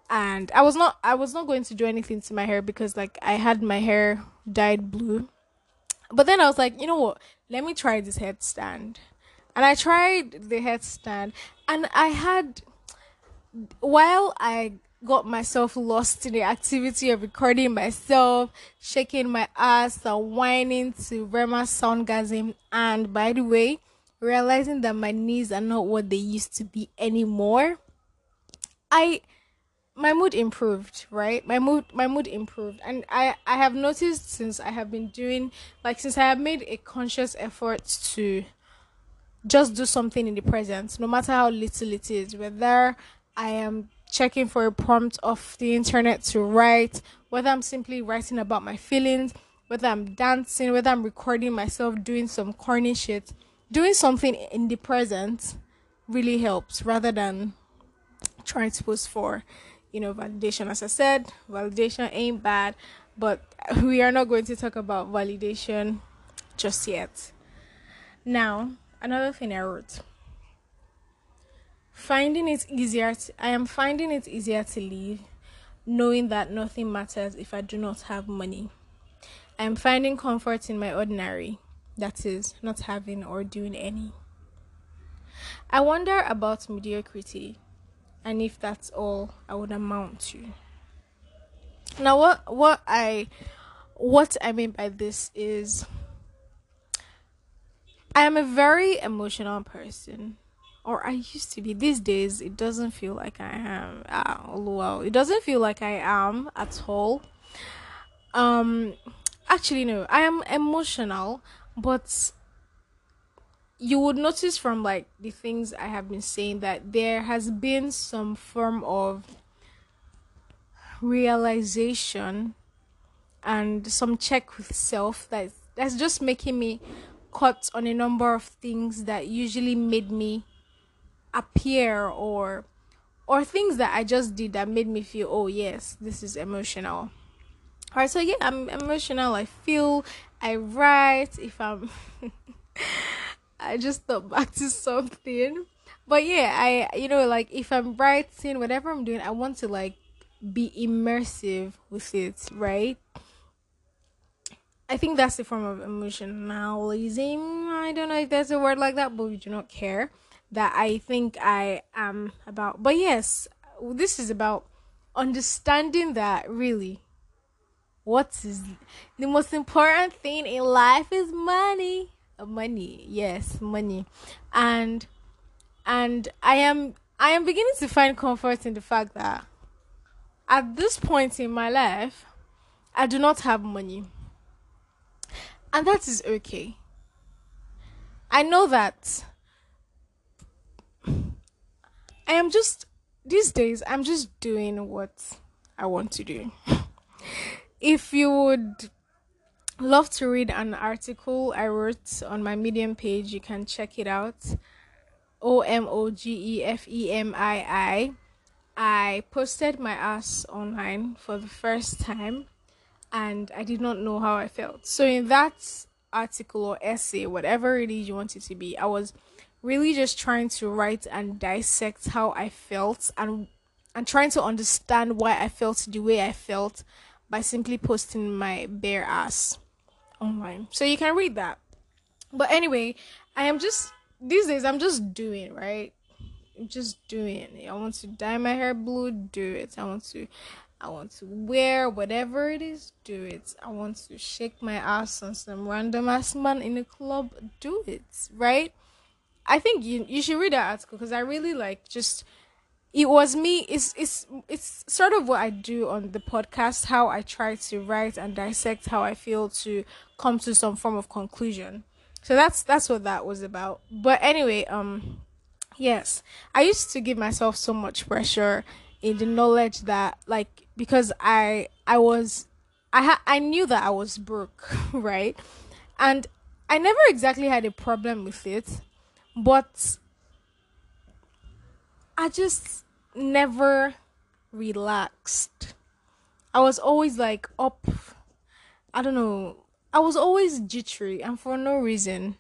and I was not going to do anything to my hair because, like, I had my hair dyed blue. But then I was like, you know what? Let me try this headstand. And I tried the headstand, and while I got myself lost in the activity of recording myself, shaking my ass and whining to Rema Soundgasm, and by the way, realizing that my knees are not what they used to be anymore, my mood improved, right? My mood improved. And I have noticed since I have made a conscious effort to just do something in the present, no matter how little it is, whether I am checking for a prompt off the internet to write, whether I'm simply writing about my feelings, whether I'm dancing, whether I'm recording myself doing some corny shit, doing something in the present really helps, rather than trying to post for validation. As I said, validation ain't bad, but we are not going to talk about validation just yet. Now, another thing I wrote: I am finding it easier to leave, knowing that nothing matters if I do not have money. I am finding comfort in my ordinary, that is, not having or doing any. I wonder about mediocrity, and if that's all I would amount to. Now, what I mean by this is, I am a very emotional person, or I used to be. These days, it doesn't feel like I am. Wow, it doesn't feel like I am at all. Actually, no, I am emotional, but you would notice from like the things I have been saying that there has been some form of realization and some check with self that's just making me cut on a number of things that usually made me appear, or things that I just did that made me feel, oh yes, this is emotional. Alright, so yeah, I'm emotional. I feel, I write. If I'm I just thought back to something. But yeah, I if I'm writing, whatever I'm doing, I want to like be immersive with it, right? I think that's a form of emotionalism. I don't know if there's a word like that, but we do not care. That I think I am about. But yes, this is about understanding that really, what is the most important thing in life is money. Money, yes, money. And I am beginning to find comfort in the fact that at this point in my life, I do not have money, and that is okay. I know that I am just, these days, I'm just doing what I want to do. If you would love to read an article I wrote on my Medium page, you can check it out. OMOGEFEMII. I posted my ass online for the first time, and I did not know how I felt. So in that article or essay, whatever it is you want it to be. I was really just trying to write and dissect how I felt and trying to understand why I felt the way I felt by simply posting my bare ass online. So you can read that. But anyway, I'm just doing it. I want to dye my hair blue, do it. I want to wear whatever it is, do it. I want to shake my ass on some random ass man in a club, do it, right? I think you should read that article, because I really like just, it was me, it's sort of what I do on the podcast, how I try to write and dissect how I feel to come to some form of conclusion. So that's what that was about. But anyway, yes, I used to give myself so much pressure in the knowledge that, like, because I knew that I was broke, right? And I never exactly had a problem with it, but I just never relaxed. I was always like up, I don't know, I was always jittery, and for no reason.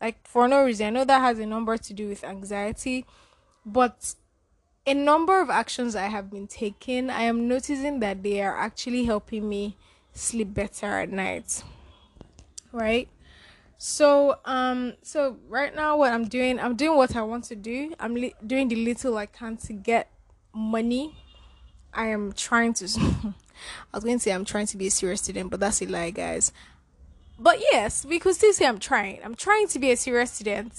I know that has a number to do with anxiety, but a number of actions I have been taking, I am noticing that they are actually helping me sleep better at night, right? So so right now what I'm doing what I want to do. I'm doing the little I can to get money. I'm trying to be a serious student, but that's a lie, guys. But yes, we could still say I'm trying to be a serious student.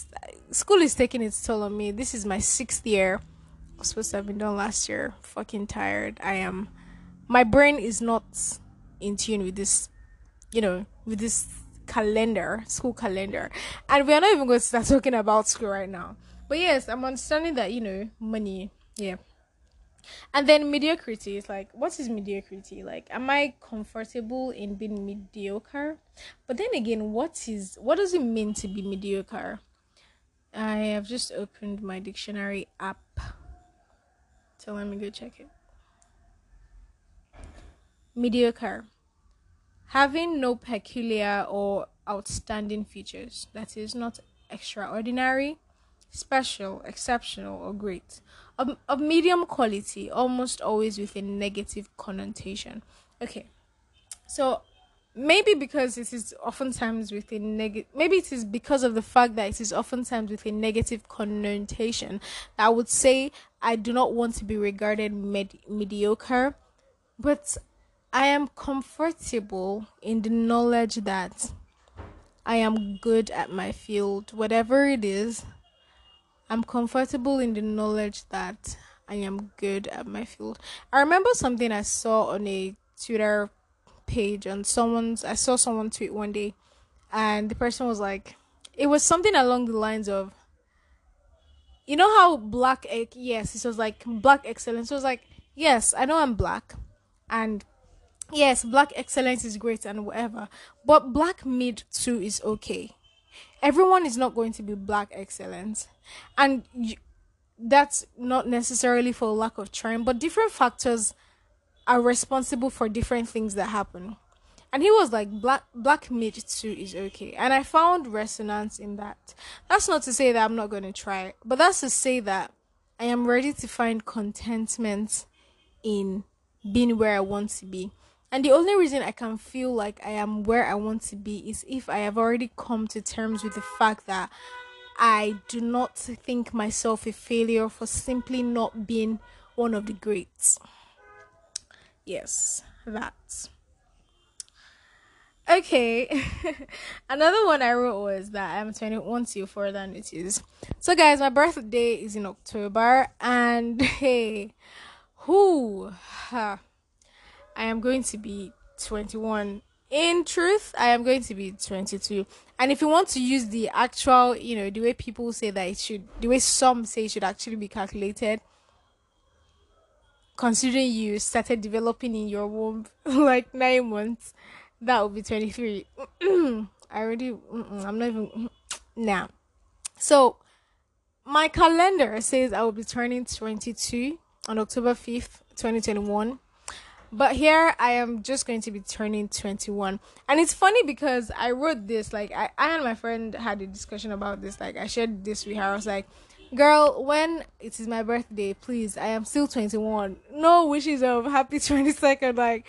School is taking its toll on me. This is my 6th year. I was supposed to have been done last year. Fucking tired. My brain is not in tune with this, with this calendar, school calendar. And we are not even going to start talking about school right now. But yes, I'm understanding that, money. Yeah. And then mediocrity is like, what is mediocrity? Like, am I comfortable in being mediocre? But then again, what does it mean to be mediocre? I have just opened my dictionary app, so let me go check it. Mediocre, having no peculiar or outstanding features, that is, not extraordinary, special, exceptional, or great. Of medium quality, almost always with a negative connotation. Okay, so maybe it is because of the fact that it is oftentimes with a negative connotation, I would say I do not want to be regarded mediocre, but I am comfortable in the knowledge that I am good at my field, whatever it is. I'm comfortable in the knowledge that I am good at my field. I remember something I saw on a Twitter page, and I saw someone tweet one day, and the person was like, it was something along the lines of, how black, yes, it was like black excellence. It was like, yes, I know I'm black, and yes, black excellence is great and whatever, but black mid too is okay. Everyone is not going to be black excellence, and that's not necessarily for lack of trying, but different factors are responsible for different things that happen. And he was like, black mid too is okay. And I found resonance in that. That's not to say that I'm not going to try, but that's to say that I am ready to find contentment in being where I want to be. And the only reason I can feel like I am where I want to be is if I have already come to terms with the fact that I do not think myself a failure for simply not being one of the greats. Yes, that. Okay, another one I wrote was that I'm 21 till further notice. So guys, my birthday is in October, and hey, I am going to be 21. In truth, I am going to be 22. And if you want to use the actual, the way people say that it should, the way some say it should actually be calculated, considering you started developing in your womb like 9 months, that would be 23. So my calendar says I will be turning 22 on October 5th, 2021. But here I am just going to be turning 21. And it's funny because I wrote this, like, I and my friend had a discussion about this. Like, I shared this with her. I was like, girl, when it is my birthday, please, I am still 21. No wishes of happy 22nd. Like,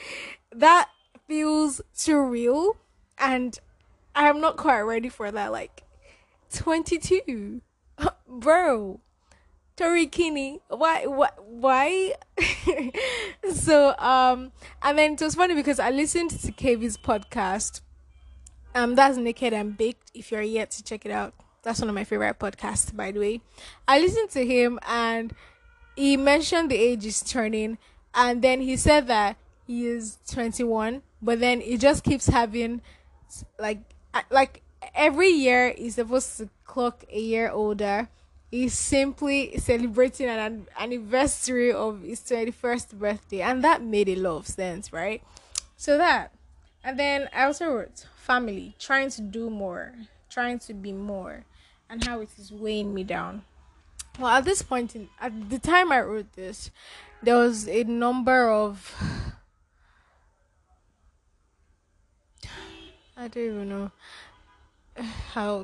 that feels surreal. And I am not quite ready for that. Like, 22. Bro. Tori Kini, why? So, and then it was funny because I listened to KV's podcast. That's Naked and Baked. If you're yet to check it out, that's one of my favorite podcasts, by the way. I listened to him and he mentioned the age is turning, and then he said that he is 21, but then he just keeps having like every year he's supposed to clock a year older. He's simply celebrating an anniversary of his 21st birthday, and that made a lot of sense, right? So that, and then I also wrote family, trying to do more, trying to be more, and how it is weighing me down. Well, at this point, at the time I wrote this, there was a number of I don't even know how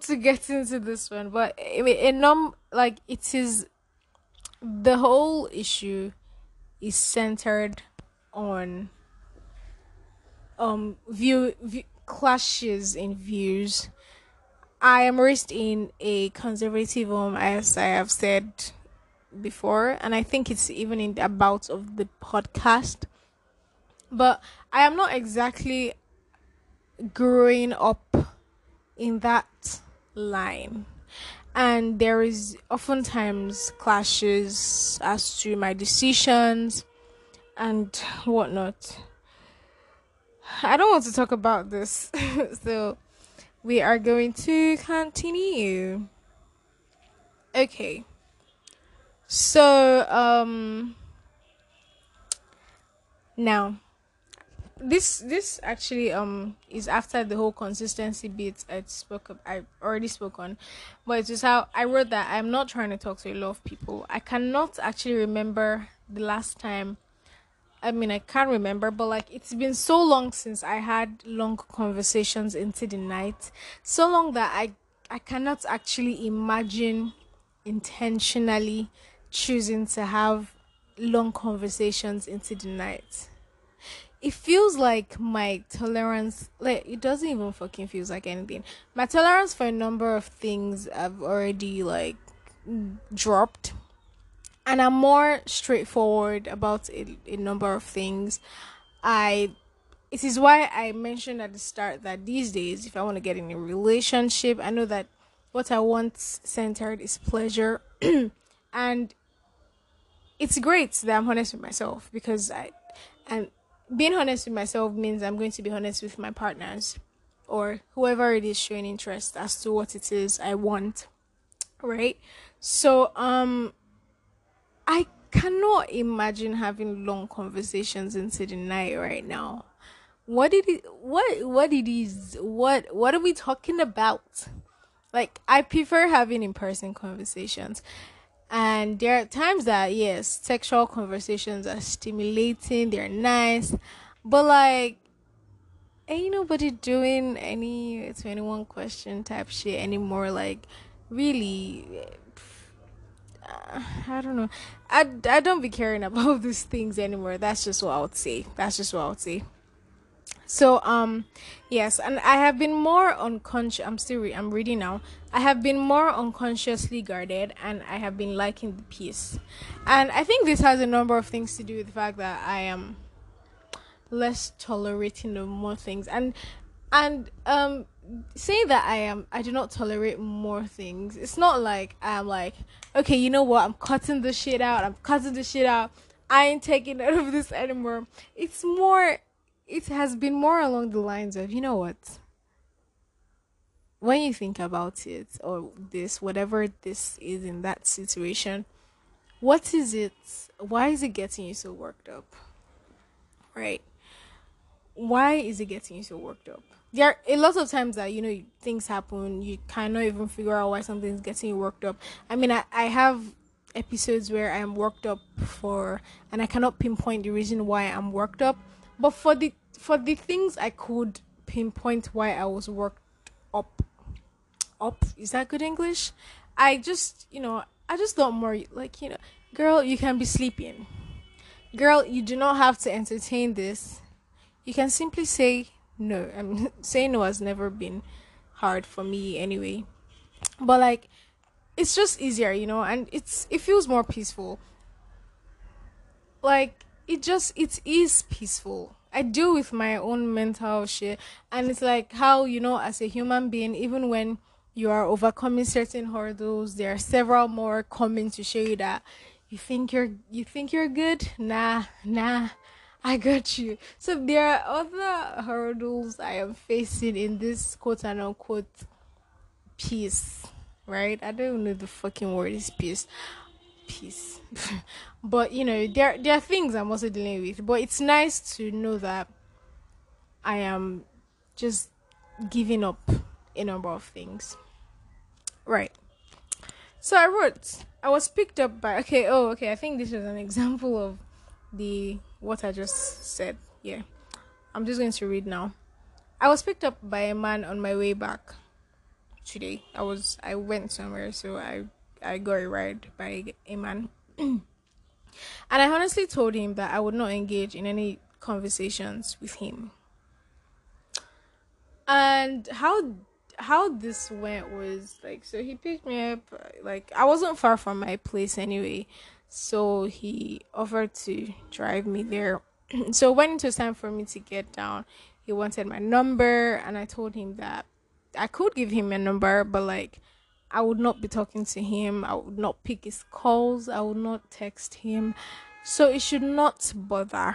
to get into this one, but it is, the whole issue is centered on clashes in views. I am raised in a conservative home, as I have said before, and I think it's even in the about of the podcast, but I am not exactly growing up in that line, and there is oftentimes clashes as to my decisions and whatnot. I don't want to talk about this. So we are going to continue. Okay, so now This actually is after the whole consistency bit I already spoke on, but it's just how I wrote that I'm not trying to talk to a lot of people. I cannot actually remember the last time. I mean, I can't remember, but like, it's been so long since I had long conversations into the night, so long that I cannot actually imagine intentionally choosing to have long conversations into the night. It feels like my tolerance, like, it doesn't even fucking feels like anything. My tolerance for a number of things I've already, like, dropped. And I'm more straightforward about a number of things. It is why I mentioned at the start that these days, if I want to get in a relationship, I know that what I want centered is pleasure. And it's great that I'm honest with myself, because being honest with myself means I'm going to be honest with my partners or whoever it is showing interest as to what it is I want, right? So, I cannot imagine having long conversations into the night right now. What are we talking about? Like, I prefer having in-person conversations. And there are times that, yes, sexual conversations are stimulating, they're nice, but like, ain't nobody doing any 21 question type shit anymore. Like, really, I don't know. I don't be caring about these things anymore. That's just what I would say. So, yes, and I have been more unconscious. I'm reading now. I have been more unconsciously guarded, and I have been liking the peace. And I think this has a number of things to do with the fact that I am less tolerating of more things. And saying that I do not tolerate more things, it's not like I'm like, okay, you know what? I'm cutting this shit out. I ain't taking none of this anymore. It has been more along the lines of, you know what, when you think about it, or this, whatever this is in that situation, what is it? Why is it getting you so worked up? Right? Why is it getting you so worked up? There are a lot of times that, you know, things happen, you cannot even figure out why something's getting you worked up. I mean, I have episodes where I'm worked up for, and I cannot pinpoint the reason why I'm worked up, but for the things I could pinpoint why I was worked up, is that good English? I just thought more like, girl, you can be sleeping. Girl, you do not have to entertain this. You can simply say no. Saying no has never been hard for me anyway. But like, it's just easier, and it feels more peaceful. Like, it is peaceful. I deal with my own mental shit, and it's like how, as a human being, even when you are overcoming certain hurdles, there are several more coming to show you that you think you're good. Nah, I got you. So there are other hurdles I am facing in this quote and unquote peace. Right? I don't even know if the fucking word is peace. But there are things I'm also dealing with. But it's nice to know that I am just giving up a number of things. Right. So I wrote, I was picked up by I think this is an example of what I just said. Yeah. I'm just going to read now. I was picked up by a man on my way back. Today I went somewhere, so I got a ride by a man, and I honestly told him that I would not engage in any conversations with him. And how this went was like, so he picked me up, like I wasn't far from my place anyway, so he offered to drive me there. So when it was time for me to get down, he wanted my number, and I told him that I could give him a number, but like I would not be talking to him, I would not pick his calls, I would not text him, so it should not bother.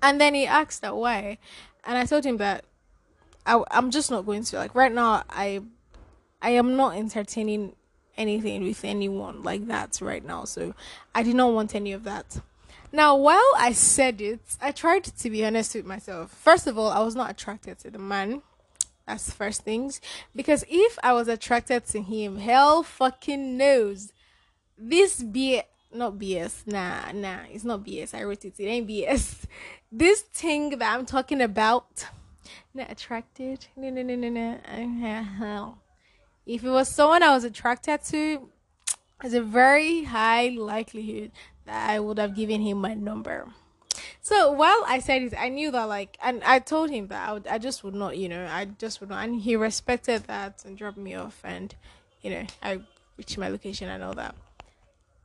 And then he asked that why, and I told him that I'm just not going to, like, right now I am not entertaining anything with anyone like that right now, so I did not want any of that. Now, while I said it, I tried to be honest with myself. First of all, I was not attracted to the man. That's first things, because if I was attracted to him, hell fucking knows this not BS. Nah, it's not BS. I wrote it ain't BS. This thing that I'm talking about, not attracted. No. If it was someone I was attracted to, there's a very high likelihood that I would have given him my number. So while I said it, I knew that, like, and I told him that I just would not, and he respected that and dropped me off, and I reached my location and all that,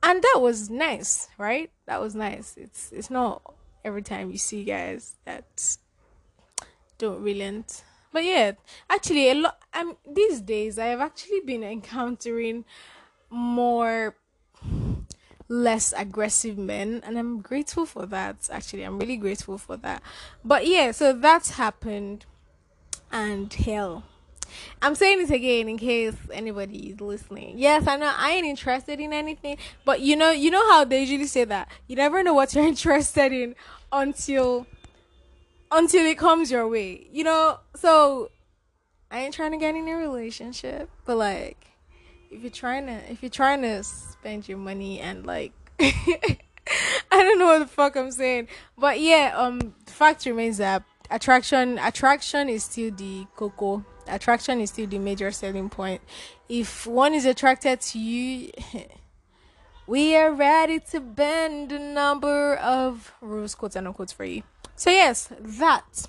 and that was nice, right? That was nice. It's not every time you see guys that don't relent, but yeah, actually a lot. These days I have actually been encountering less aggressive men, and I'm grateful for that. Actually, I'm really grateful for that. But yeah, so that's happened, and hell, I'm saying this again in case anybody is listening. Yes, I know I ain't interested in anything, but you know how they usually say that you never know what you're interested in until it comes your way, so I ain't trying to get in a relationship, but like, if you're trying to spend your money and like I don't know what the fuck I'm saying, but yeah, the fact remains that attraction is still the cocoa. Attraction is still the major selling point. If one is attracted to you, we are ready to bend the number of rules, quotes and unquotes, for you. So yes, that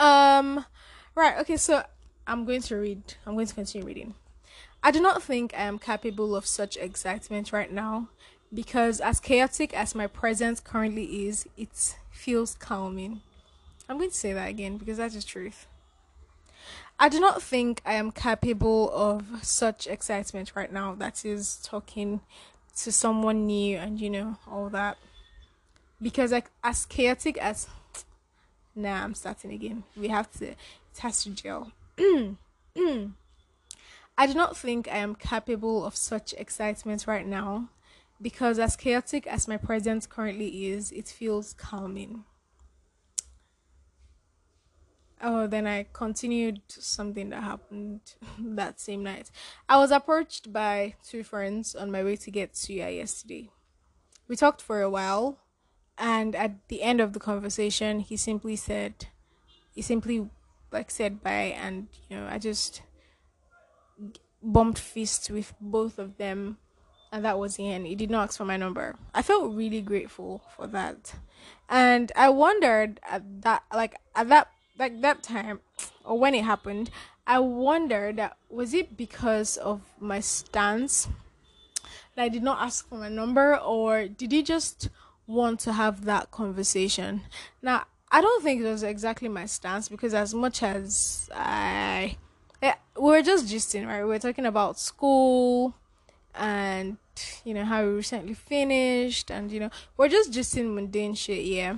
right, okay, so I'm going to continue reading. I do not think I am capable of such excitement right now, because as chaotic as my presence currently is, it feels calming. I'm going to say that again because that's the truth. I do not think I am capable of such excitement right now, that is talking to someone new and all that, because like, as chaotic as... Nah, I'm starting again. It has to gel. I do not think I am capable of such excitement right now, because as chaotic as my presence currently is, it feels calming. Then I continued something that happened that same night. I was approached by two friends on my way to get suya yesterday. We talked for a while, and at the end of the conversation, he simply said bye, and I just bumped fists with both of them, and that was the end. He did not ask for my number. I felt really grateful for that, and I wondered at that time, or when it happened, I wondered, was it because of my stance that I did not ask for my number, or did he just want to have that conversation? Now, I don't think it was exactly my stance, because as much as we were just gisting, right? We were talking about school and, how we recently finished, and, we're just gisting mundane shit, yeah.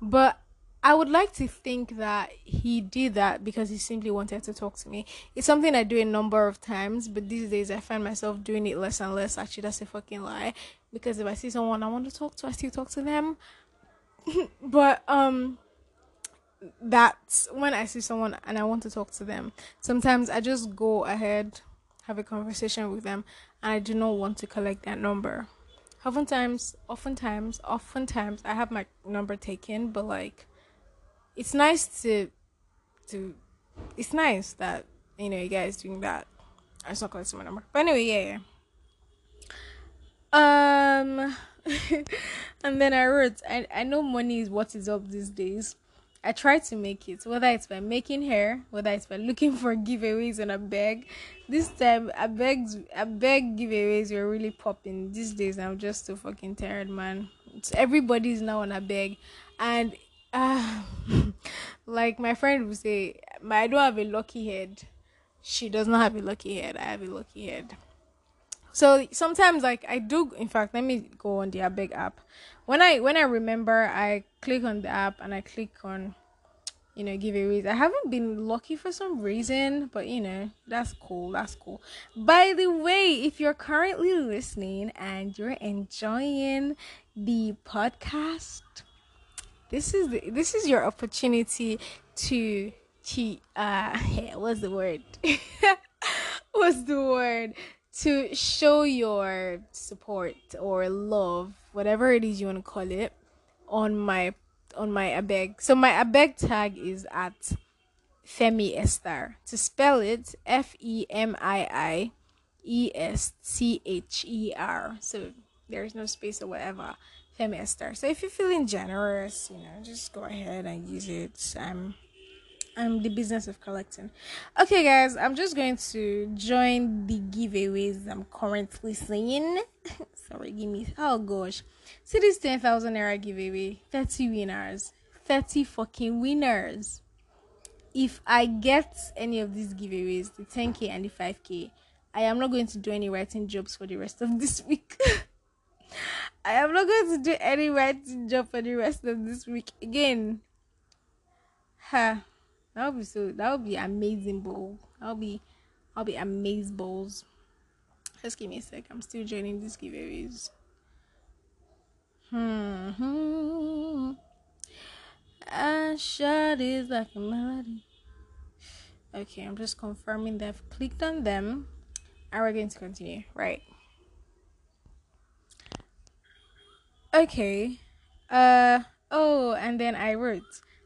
But I would like to think that he did that because he simply wanted to talk to me. It's something I do a number of times, but these days I find myself doing it less and less. Actually, that's a fucking lie, because if I see someone I want to talk to, I still talk to them. But that's when I see someone and I want to talk to them. Sometimes I just go ahead, have a conversation with them, and I do not want to collect that number. Oftentimes I have my number taken, but it's nice to it's nice that you guys doing that. I just not collecting my number. But anyway, and then I wrote, I know money is what is up these days. I try to make it, whether it's by making hair, whether it's by looking for giveaways on Abeg. This time, Abeg giveaways were really popping. These days, I'm just so fucking tired, man. Everybody's now on Abeg. And, my friend would say, I don't have a lucky head. She does not have a lucky head. I have a lucky head. So sometimes, I do. In fact, let me go on the Abeg app. When I remember, I click on the app and I click on, giveaways. I haven't been lucky for some reason, but that's cool. That's cool. By the way, if you're currently listening and you're enjoying the podcast, this is your opportunity to what's the word? To show your support or love, whatever it is you want to call it, on my Abeg. So my Abeg tag is at Femi Esther. To spell it, FEMIIESTHER. So there is no space or whatever. Femi Esther. So if you're feeling generous, just go ahead and use it. I'm the business of collecting. Okay, guys, I'm just going to join the giveaways I'm currently seeing. Sorry, oh gosh. See this 10,000 Naira giveaway, 30 winners, 30 fucking winners. If I get any of these giveaways, the 10K and the 5K, I am not going to do any writing jobs for the rest of this week. I am not going to do any writing job for the rest of this week again. Huh. That would be amazing, bro. I'll be amazed balls. Just give me a sec. I'm still joining these giveaways. I shot is like a melody. Okay, I'm just confirming that I've clicked on them, and we're going to continue. Right. Okay. And then I wrote,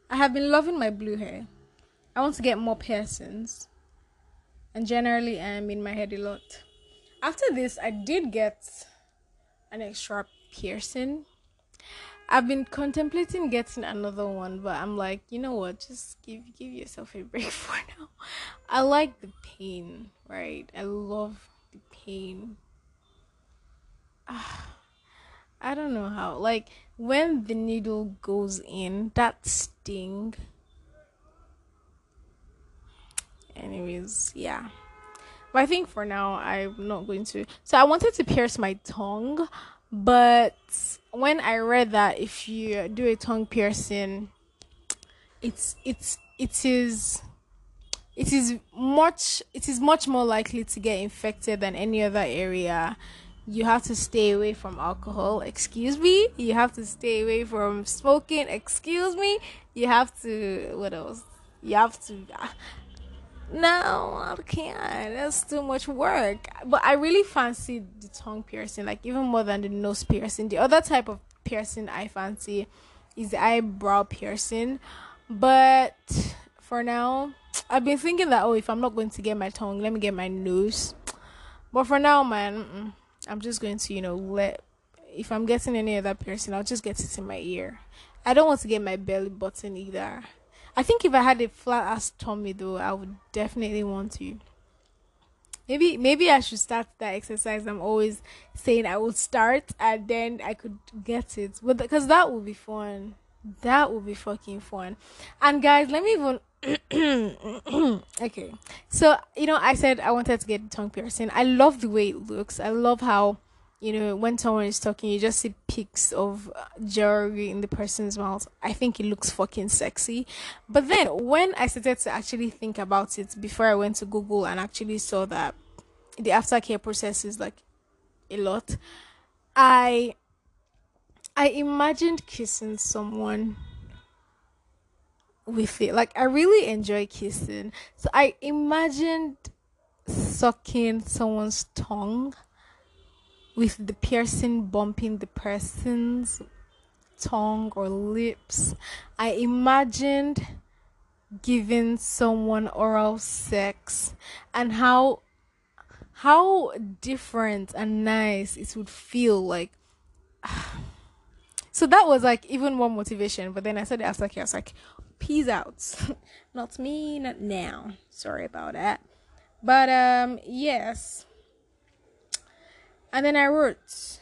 I have been loving my blue hair. I want to get more piercings, and generally I'm in my head a lot. After this, I did get an extra piercing. I've been contemplating getting another one, but I'm like, just give yourself a break for now. I like the pain, right? I love the pain. I don't know how, when the needle goes in, that sting. Anyways, yeah. But I think for now, I'm not going to. So I wanted to pierce my tongue, but when I read that if you do a tongue piercing, it is much more likely to get infected than any other area. You have to stay away from alcohol, excuse me. You have to stay away from smoking, excuse me. You have to, what else? you have to. No, I can't. That's too much work. But I really fancy the tongue piercing, like even more than the nose piercing. The other type of piercing I fancy is the eyebrow piercing. But for now, I've been thinking that, if I'm not going to get my tongue, let me get my nose. But for now, man, I'm just going to, if I'm getting any other piercing, I'll just get it in my ear. I don't want to get my belly button either. I think if I had a flat ass tummy though, I would definitely want to. Maybe I should start that exercise I'm always saying I would start, and then I could get it. But because that would be fun. That would be fucking fun. And guys, let me even okay. So, I said I wanted to get the tongue piercing. I love the way it looks. I love how, when someone is talking, you just see pics of jewelry in the person's mouth. I think it looks fucking sexy. But then when I started to actually think about it, before I went to Google and actually saw that the aftercare process is like a lot, I imagined kissing someone with it. Like, I really enjoy kissing. So I imagined sucking someone's tongue, with the piercing bumping the person's tongue or lips. I imagined giving someone oral sex and how different and nice it would feel like. So that was like even more motivation. But then I said the aftercare, I was like, peace out. Not me, not now. Sorry about that. But yes. And then I wrote,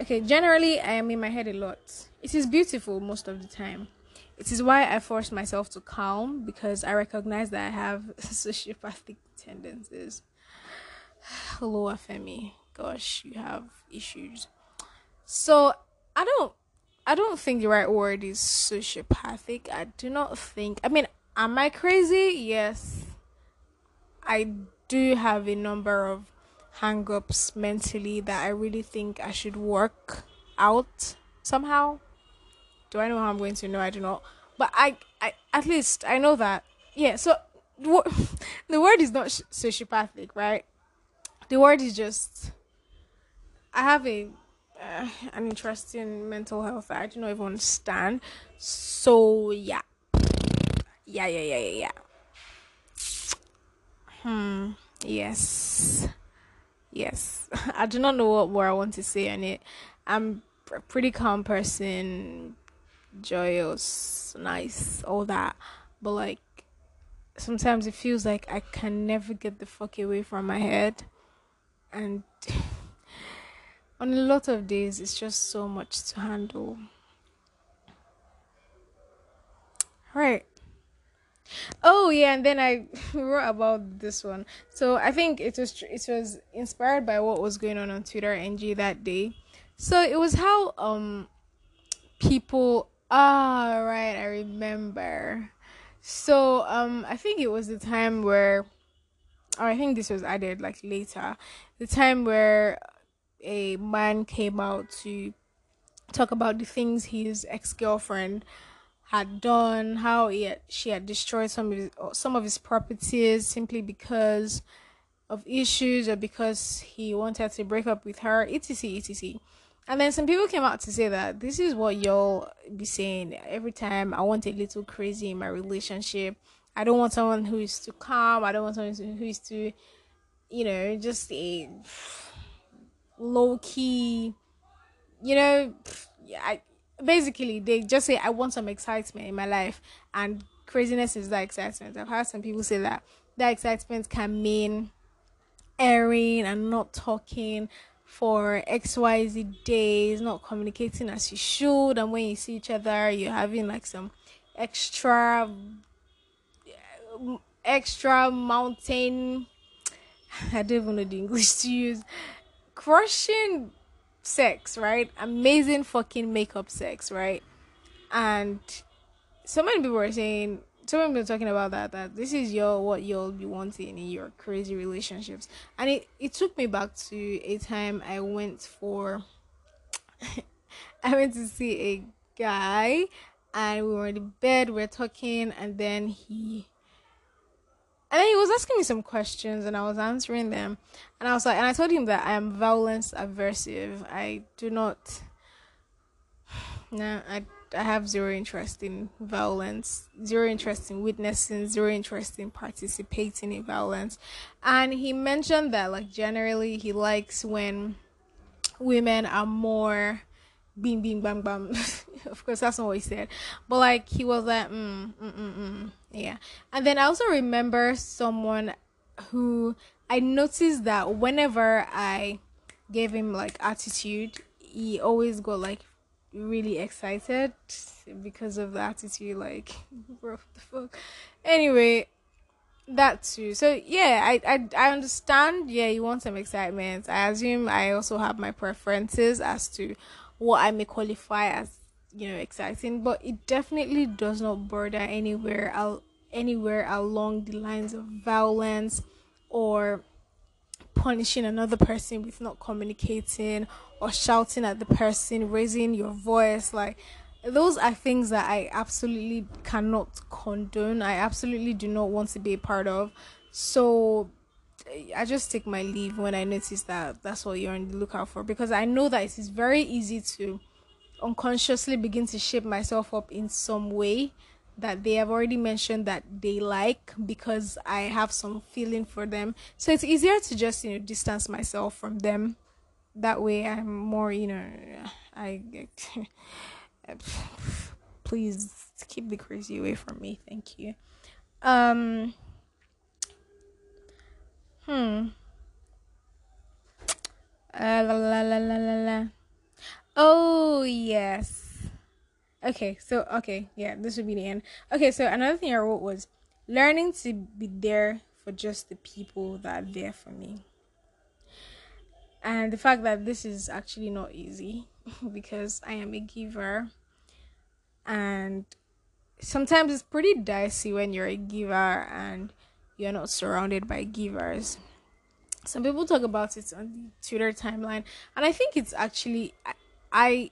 okay, generally I am in my head a lot. It is beautiful most of the time. It is why I force myself to calm, because I recognize that I have sociopathic tendencies. Oluwafemi, gosh, you have issues. So I don't think the right word is sociopathic. I do not think. I mean, am I crazy? Yes. I do have a number of hang-ups mentally that I really think I should work out somehow. Do I know how I'm going to? No, I do not. But I at least I know that. Yeah, so the word is not sociopathic, right? The word is just, I have an interest in mental health that I do not even understand. So yeah. Yes, I do not know what more I want to say on it. I'm a pretty calm person, joyous, nice, all that. But like, sometimes it feels like I can never get the fuck away from my head. And on a lot of days, it's just so much to handle. Right. Oh yeah, and then I wrote about this one. So I think it was inspired by what was going on Twitter NG that day. So it was how people. Ah, right, I remember. So I think it was the time where, or I think this was added like later, the time where a man came out to talk about the things his ex-girlfriend had done, how she had destroyed some of his properties simply because of issues or because he wanted to break up with her, etc. And then some people came out to say that this is what y'all be saying every time. I want a little crazy in my relationship. I don't want someone who is too calm. I don't want someone who is too, just a low key. Basically, they just say, I want some excitement in my life, and craziness is that excitement. I've heard some people say that excitement can mean airing and not talking for XYZ days, not communicating as you should, and when you see each other, you're having like some extra mountain, I don't even know the English to use, crushing sex, right? Amazing fucking makeup sex, right? And so many people are saying, so many people are talking about that this is what you'll be wanting in your crazy relationships. And it took me back to a time I went to see a guy, and we were in the bed, we were talking, and then he was asking me some questions, and I was answering them, and I was like, and I told him that I am violence aversive. I do not, I have zero interest in violence, zero interest in witnessing, zero interest in participating in violence. And he mentioned that, like, generally he likes when women are more bing bing bang bang. Of course, that's not what he said, but like he was like yeah. And then I also remember someone who I noticed that whenever I gave him like attitude, he always got like really excited because of the attitude. Like, bro, what the fuck? Anyway, that too. So yeah, I understand. Yeah, you want some excitement. I assume I also have my preferences as to what I may qualify as, you know, exciting, but it definitely does not border anywhere along the lines of violence or punishing another person with not communicating, or shouting at the person, raising your voice. Like, those are things that I absolutely cannot condone. I absolutely do not want to be a part of. So I just take my leave when I notice that that's what you're on the lookout for, because I know that it is very easy to unconsciously begin to shape myself up in some way that they have already mentioned that they like, because I have some feeling for them. So it's easier to just, you know, distance myself from them. That way I'm more, you know, please keep the crazy away from me, thank you. Oh yes. Okay, this would be the end. Okay, so another thing I wrote was learning to be there for just the people that are there for me. And the fact that this is actually not easy, because I am a giver, and sometimes it's pretty dicey when you're a giver and you're not surrounded by givers. Some people talk about it on the Twitter timeline, and I think it's actually, I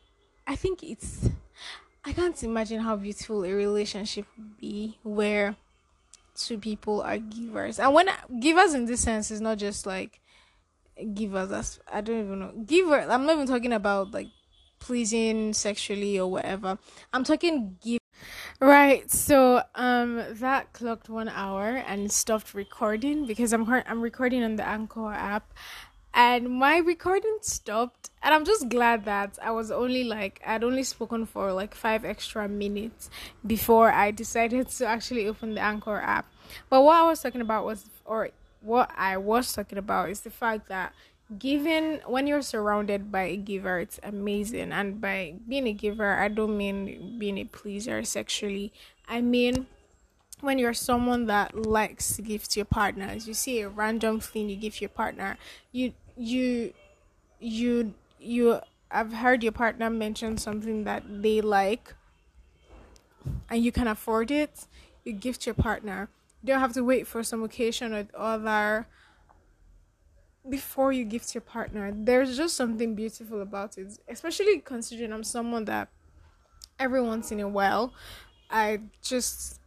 can't imagine how beautiful a relationship would be where two people are givers. And when givers in this sense is not just like givers, that's, I don't even know, giver, I'm not even talking about like pleasing sexually or whatever, I'm talking give. Right, so that clocked 1 hour and stopped recording because I'm recording on the Anchor app, and my recording stopped, and I'm just glad that I'd only spoken for like 5 extra minutes before I decided to actually open the Anchor app. But what I was talking about is the fact that giving, when you're surrounded by a giver, it's amazing. And by being a giver, I don't mean being a pleaser sexually. I mean when you're someone that likes to give to your partners. You see a random thing, you give your partner. You I've heard your partner mention something that they like, and you can afford it. You give to your partner. You don't have to wait for some occasion or other before you give to your partner. There's just something beautiful about it, especially considering I'm someone that every once in a while, I just,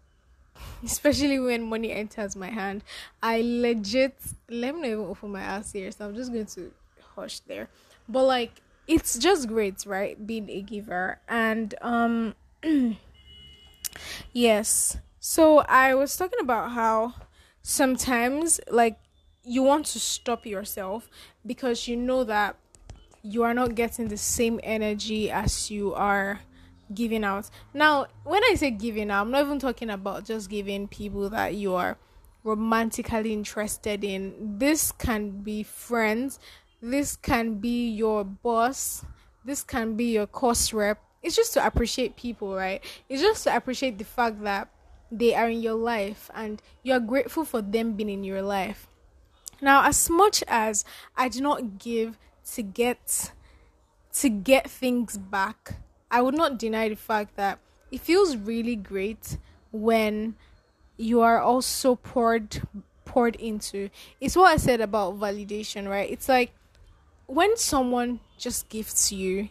especially when money enters my hand, I legit, let me not even open my ass here, so I'm just going to hush there. But like, it's just great, right? Being a giver. And yes. So I was talking about how sometimes, like, you want to stop yourself because you know that you are not getting the same energy as you are giving out. Now, when I say giving out, I'm not even talking about just giving people that you are romantically interested in. This can be friends. This can be your boss. This can be your course rep. It's just to appreciate people, right? It's just to appreciate the fact that they are in your life and you are grateful for them being in your life. Now, as much as I do not give to get things back, I would not deny the fact that it feels really great when you are also poured into. It's what I said about validation, right? It's like when someone just gives you,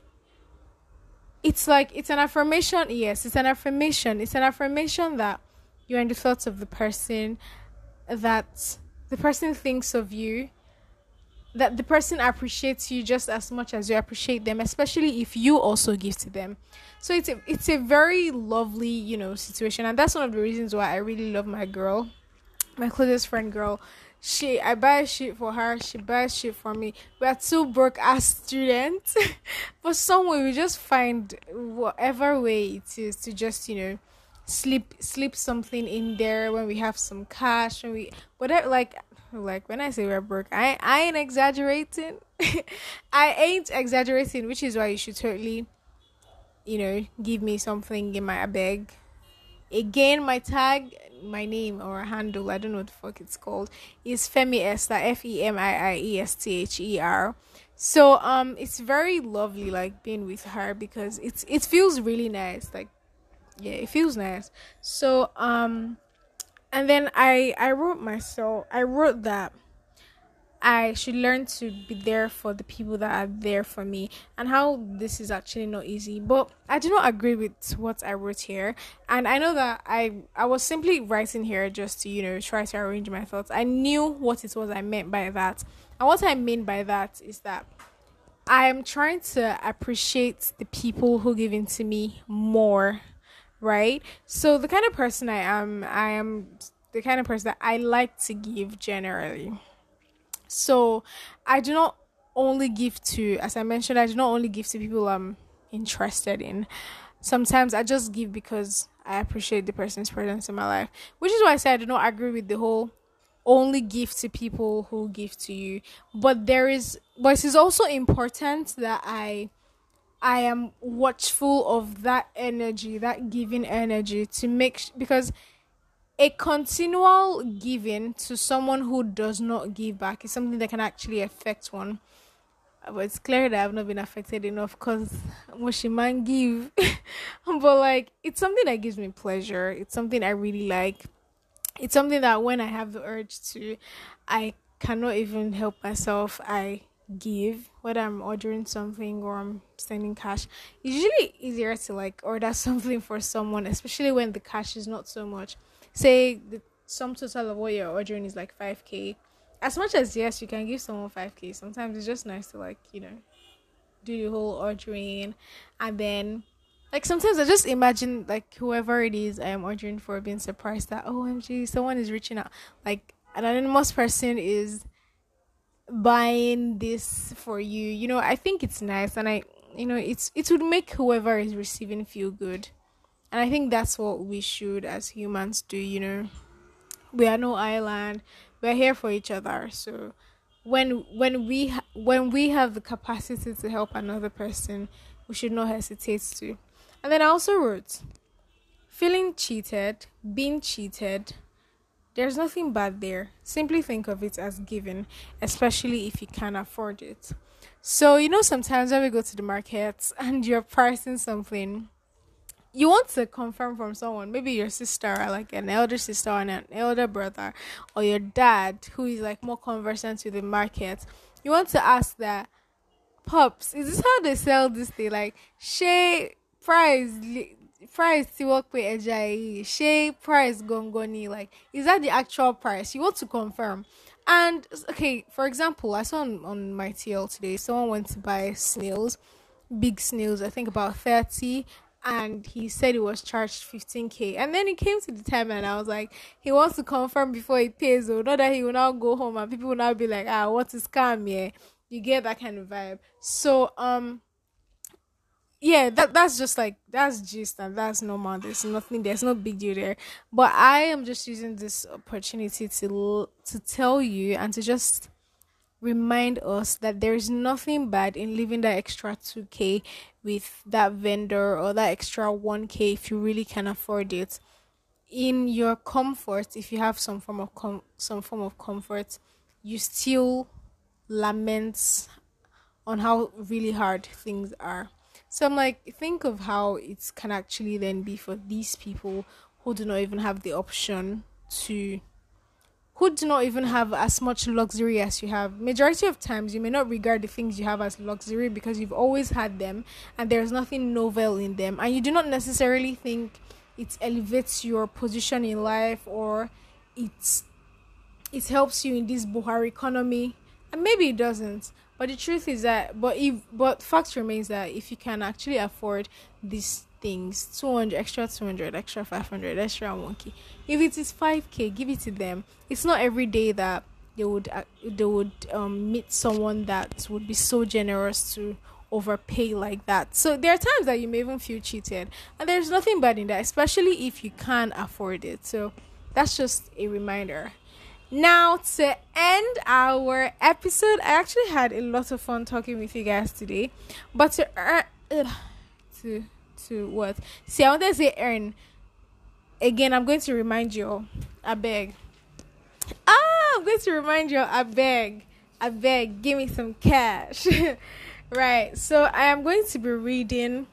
it's like, it's an affirmation. Yes, it's an affirmation. It's an affirmation that you're in the thoughts of the person, that the person thinks of you, that the person appreciates you just as much as you appreciate them, especially if you also give to them. So it's a very lovely, you know, situation. And that's one of the reasons why I really love my girl, my closest friend girl. I buy shit for her, she buys shit for me. We are two broke ass students, but some way we just find whatever way it is to just, you know, slip something in there when we have some cash, and we whatever. Like when I say we're broke, I ain't exaggerating. I ain't exaggerating, which is why you should totally, you know, give me something in my Abeg. Again, my tag, my name or handle, I don't know what the fuck it's called, is Femi Esther, Femiesther. So it's very lovely, like, being with her, because it feels really nice. Like, yeah, it feels nice. So and then I wrote that I should learn to be there for the people that are there for me, and how this is actually not easy. But I do not agree with what I wrote here, and I know that I was simply writing here just to, you know, try to arrange my thoughts. I knew what it was I meant by that, and what I mean by that is that I am trying to appreciate the people who give in to me more, right? So the kind of person I am the kind of person that I like to give generally. So I do not only give to, as I mentioned, I do not only give to people I'm interested in. Sometimes I just give because I appreciate the person's presence in my life, which is why I say I do not agree with the whole only give to people who give to you. But but it is also important that I am watchful of that energy, that giving energy, to make because a continual giving to someone who does not give back is something that can actually affect one. But it's clear that I've not been affected enough, because Moshi man give. But like, it's something that gives me pleasure. It's something I really like. It's something that when I have the urge to, I cannot even help myself. I give, whether I'm ordering something or I'm sending cash. It's usually easier to like order something for someone, especially when the cash is not so much. Say the sum total of what you're ordering is like 5k. As much as, yes, you can give someone 5k, sometimes it's just nice to, like, you know, do the whole ordering. And then, like, sometimes I just imagine, like, whoever it is I am ordering for being surprised that, OMG, someone is reaching out, like an anonymous person is buying this for you. You know, I think it's nice, and I, you know, it would make whoever is receiving feel good. And I think that's what we should as humans do, you know. We are no island. We're here for each other. So when we have the capacity to help another person, we should not hesitate to. And then I also wrote, feeling cheated, being cheated, there's nothing bad there. Simply think of it as giving, especially if you can afford it. So, you know, sometimes when we go to the market and you're pricing something, you want to confirm from someone, maybe your sister, or like an elder sister and an elder brother, or your dad, who is like more conversant with the market. You want to ask that, Pops, is this how they sell this thing? Like, she price Tiwakwe Ejai, she price Gongoni, like, is that the actual price? You want to confirm. And okay, for example, I saw on my TL today, someone went to buy snails, big snails, I think about 30. And he said he was charged 15k, and then he came to the time and I was like, he wants to confirm before he pays, or not that he will now go home and people will now be like, what is scam here? You get that kind of vibe. So yeah, that's just like, that's gist, and that's normal. There's nothing, there's no big deal there. But I am just using this opportunity to tell you and to just remind us that there is nothing bad in leaving that extra 2k with that vendor, or that extra 1k if you really can afford it, in your comfort. If you have some form of comfort, you still lament on how really hard things are. So I'm like, think of how it can actually then be for these people who do not even have the option to who do not even have as much luxury as you have. Majority of times, you may not regard the things you have as luxury because you've always had them and there's nothing novel in them. And you do not necessarily think it elevates your position in life or it helps you in this Buhari economy. And maybe it doesn't. But the truth is that, but fact remains that if you can actually afford these things, 200 extra, 200 extra, 500 extra, 1k, if it is 5k, give it to them. It's not every day that they would meet someone that would be so generous to overpay like that. So there are times that you may even feel cheated, and there's nothing bad in that, especially if you can afford it. So that's just a reminder. Now, to end our episode, I actually had a lot of fun talking with you guys today, but I wanted to say earn again. I'm going to remind you, I beg, give me some cash. Right, so I am going to be reading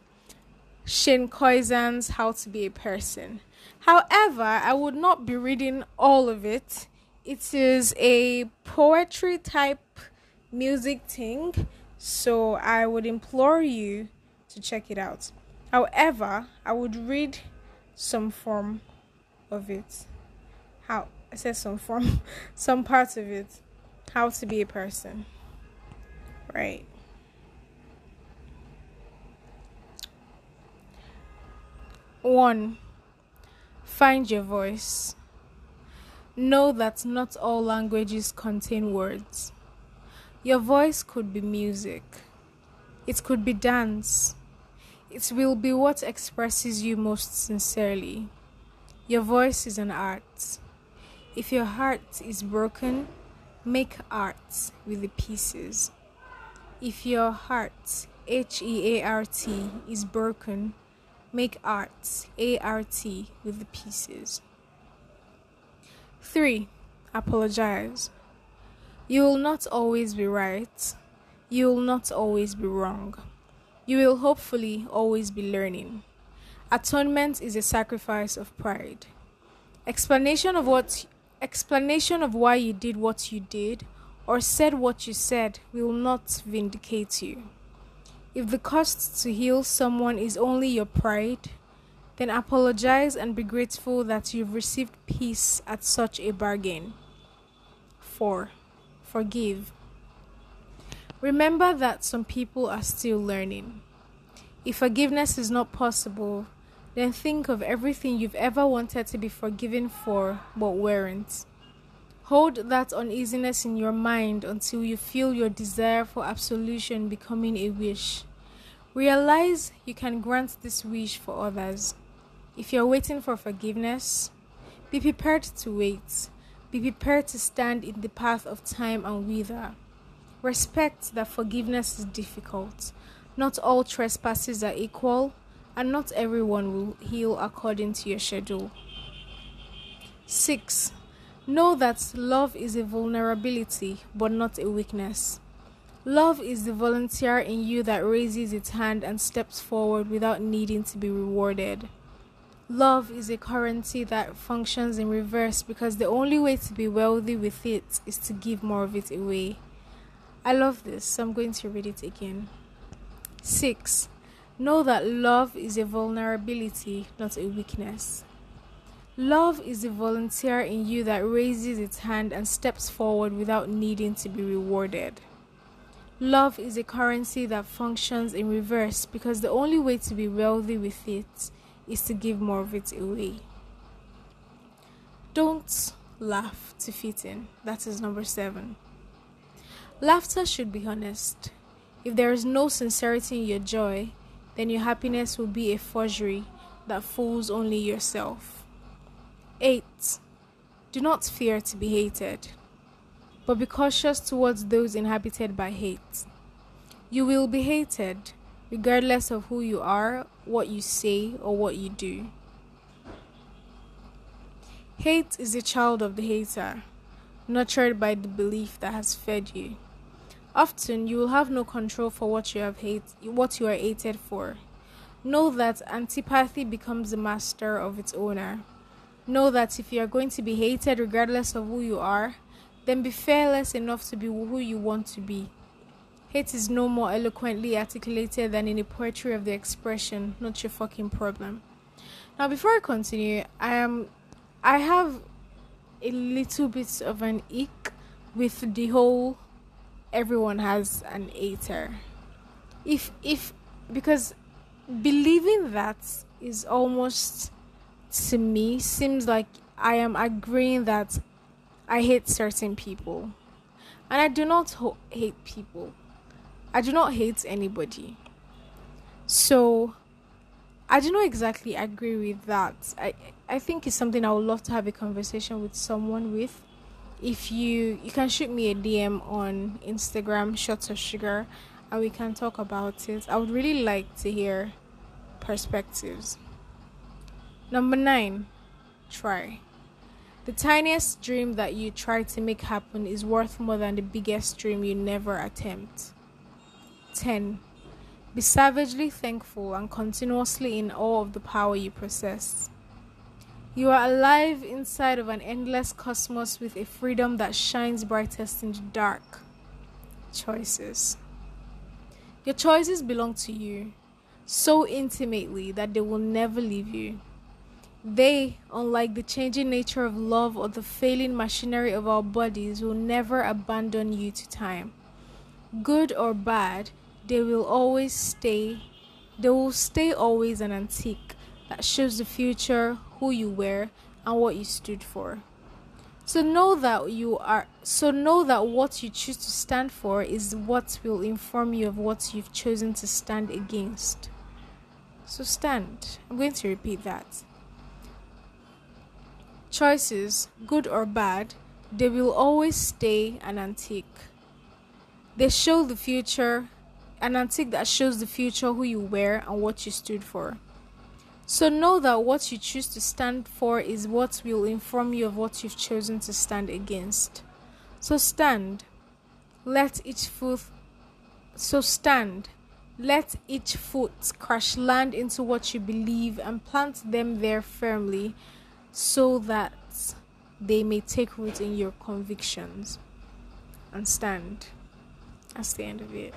Shin Koizan's How to Be a Person. However, I would not be reading all of it. It is a poetry type music thing, so I would implore you to check it out. However, I would read some form of it. Some parts of it. How to Be a Person. Right. One, find your voice. Know that not all languages contain words. Your voice could be music. It could be dance. It will be what expresses you most sincerely. Your voice is an art. If your heart is broken, make art with the pieces. If your heart, HEART, is broken, make art, ART, with the pieces. 3. Apologize. You will not always be right. You will not always be wrong. You will hopefully always be learning. Atonement is a sacrifice of pride. Explanation of why you did what you did or said what you said will not vindicate you. If the cost to heal someone is only your pride, then apologize and be grateful that you've received peace at such a bargain. 4. Forgive. Remember that some people are still learning. If forgiveness is not possible, then think of everything you've ever wanted to be forgiven for but weren't. Hold that uneasiness in your mind until you feel your desire for absolution becoming a wish. Realize you can grant this wish for others. If you're waiting for forgiveness, be prepared to wait. Be prepared to stand in the path of time and wither. Respect that forgiveness is difficult. Not all trespasses are equal, and not everyone will heal according to your schedule. 6. Know that love is a vulnerability, but not a weakness. Love is the volunteer in you that raises its hand and steps forward without needing to be rewarded. Love is a currency that functions in reverse because the only way to be wealthy with it is to give more of it away. I love this, so I'm going to read it again. 6. Know that love is a vulnerability, not a weakness. Love is the volunteer in you that raises its hand and steps forward without needing to be rewarded. Love is a currency that functions in reverse because the only way to be wealthy with it is to give more of it away. Don't laugh to fit in. That is number 7. Laughter should be honest. If there is no sincerity in your joy, then your happiness will be a forgery that fools only yourself. 8. Do not fear to be hated, but be cautious towards those inhabited by hate. You will be hated, regardless of who you are, what you say, or what you do. Hate is a child of the hater, nurtured by the belief that has fed you. Often, you will have no control for what you are hated for. Know that antipathy becomes the master of its owner. Know that if you are going to be hated regardless of who you are, then be fearless enough to be who you want to be. Hate is no more eloquently articulated than in the poetry of the expression, not your fucking problem. Now, before I continue, I have a little bit of an ick with the whole everyone has an hater. Because believing that is almost, to me, seems like I am agreeing that I hate certain people. And I do not hate people. I do not hate anybody. So I do not exactly agree with that. I think it's something I would love to have a conversation with someone with. If you can shoot me a DM on Instagram, Shots of Sugar, and we can talk about it. I would really like to hear perspectives. Number 9, try. The tiniest dream that you try to make happen is worth more than the biggest dream you never attempt. 10. Be savagely thankful and continuously in awe of the power you possess. You are alive inside of an endless cosmos with a freedom that shines brightest in the dark. Choices. Your choices belong to you so intimately that they will never leave you. They, unlike the changing nature of love or the failing machinery of our bodies, will never abandon you to time. Good or bad, they will stay always an antique that shows the future, who you were, and what you stood for. So know that what you choose to stand for is what will inform you of what you've chosen to stand against. So stand. I'm going to repeat that. Choices, good or bad, they will always stay an antique. They show the future, an antique that shows the future, who you were, and what you stood for. So know that what you choose to stand for is what will inform you of what you've chosen to stand against. So stand. Let each foot crash land into what you believe and plant them there firmly, so that they may take root in your convictions. And stand. That's the end of it.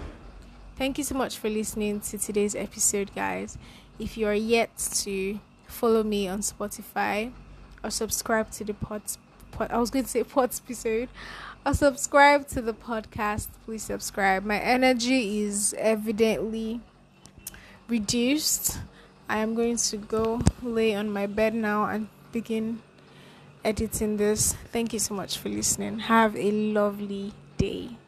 Thank you so much for listening to today's episode, guys. If you are yet to follow me on Spotify or subscribe to the subscribe to the podcast, please subscribe. My energy is evidently reduced. I am going to go lay on my bed now and begin editing this. Thank you so much for listening. Have a lovely day.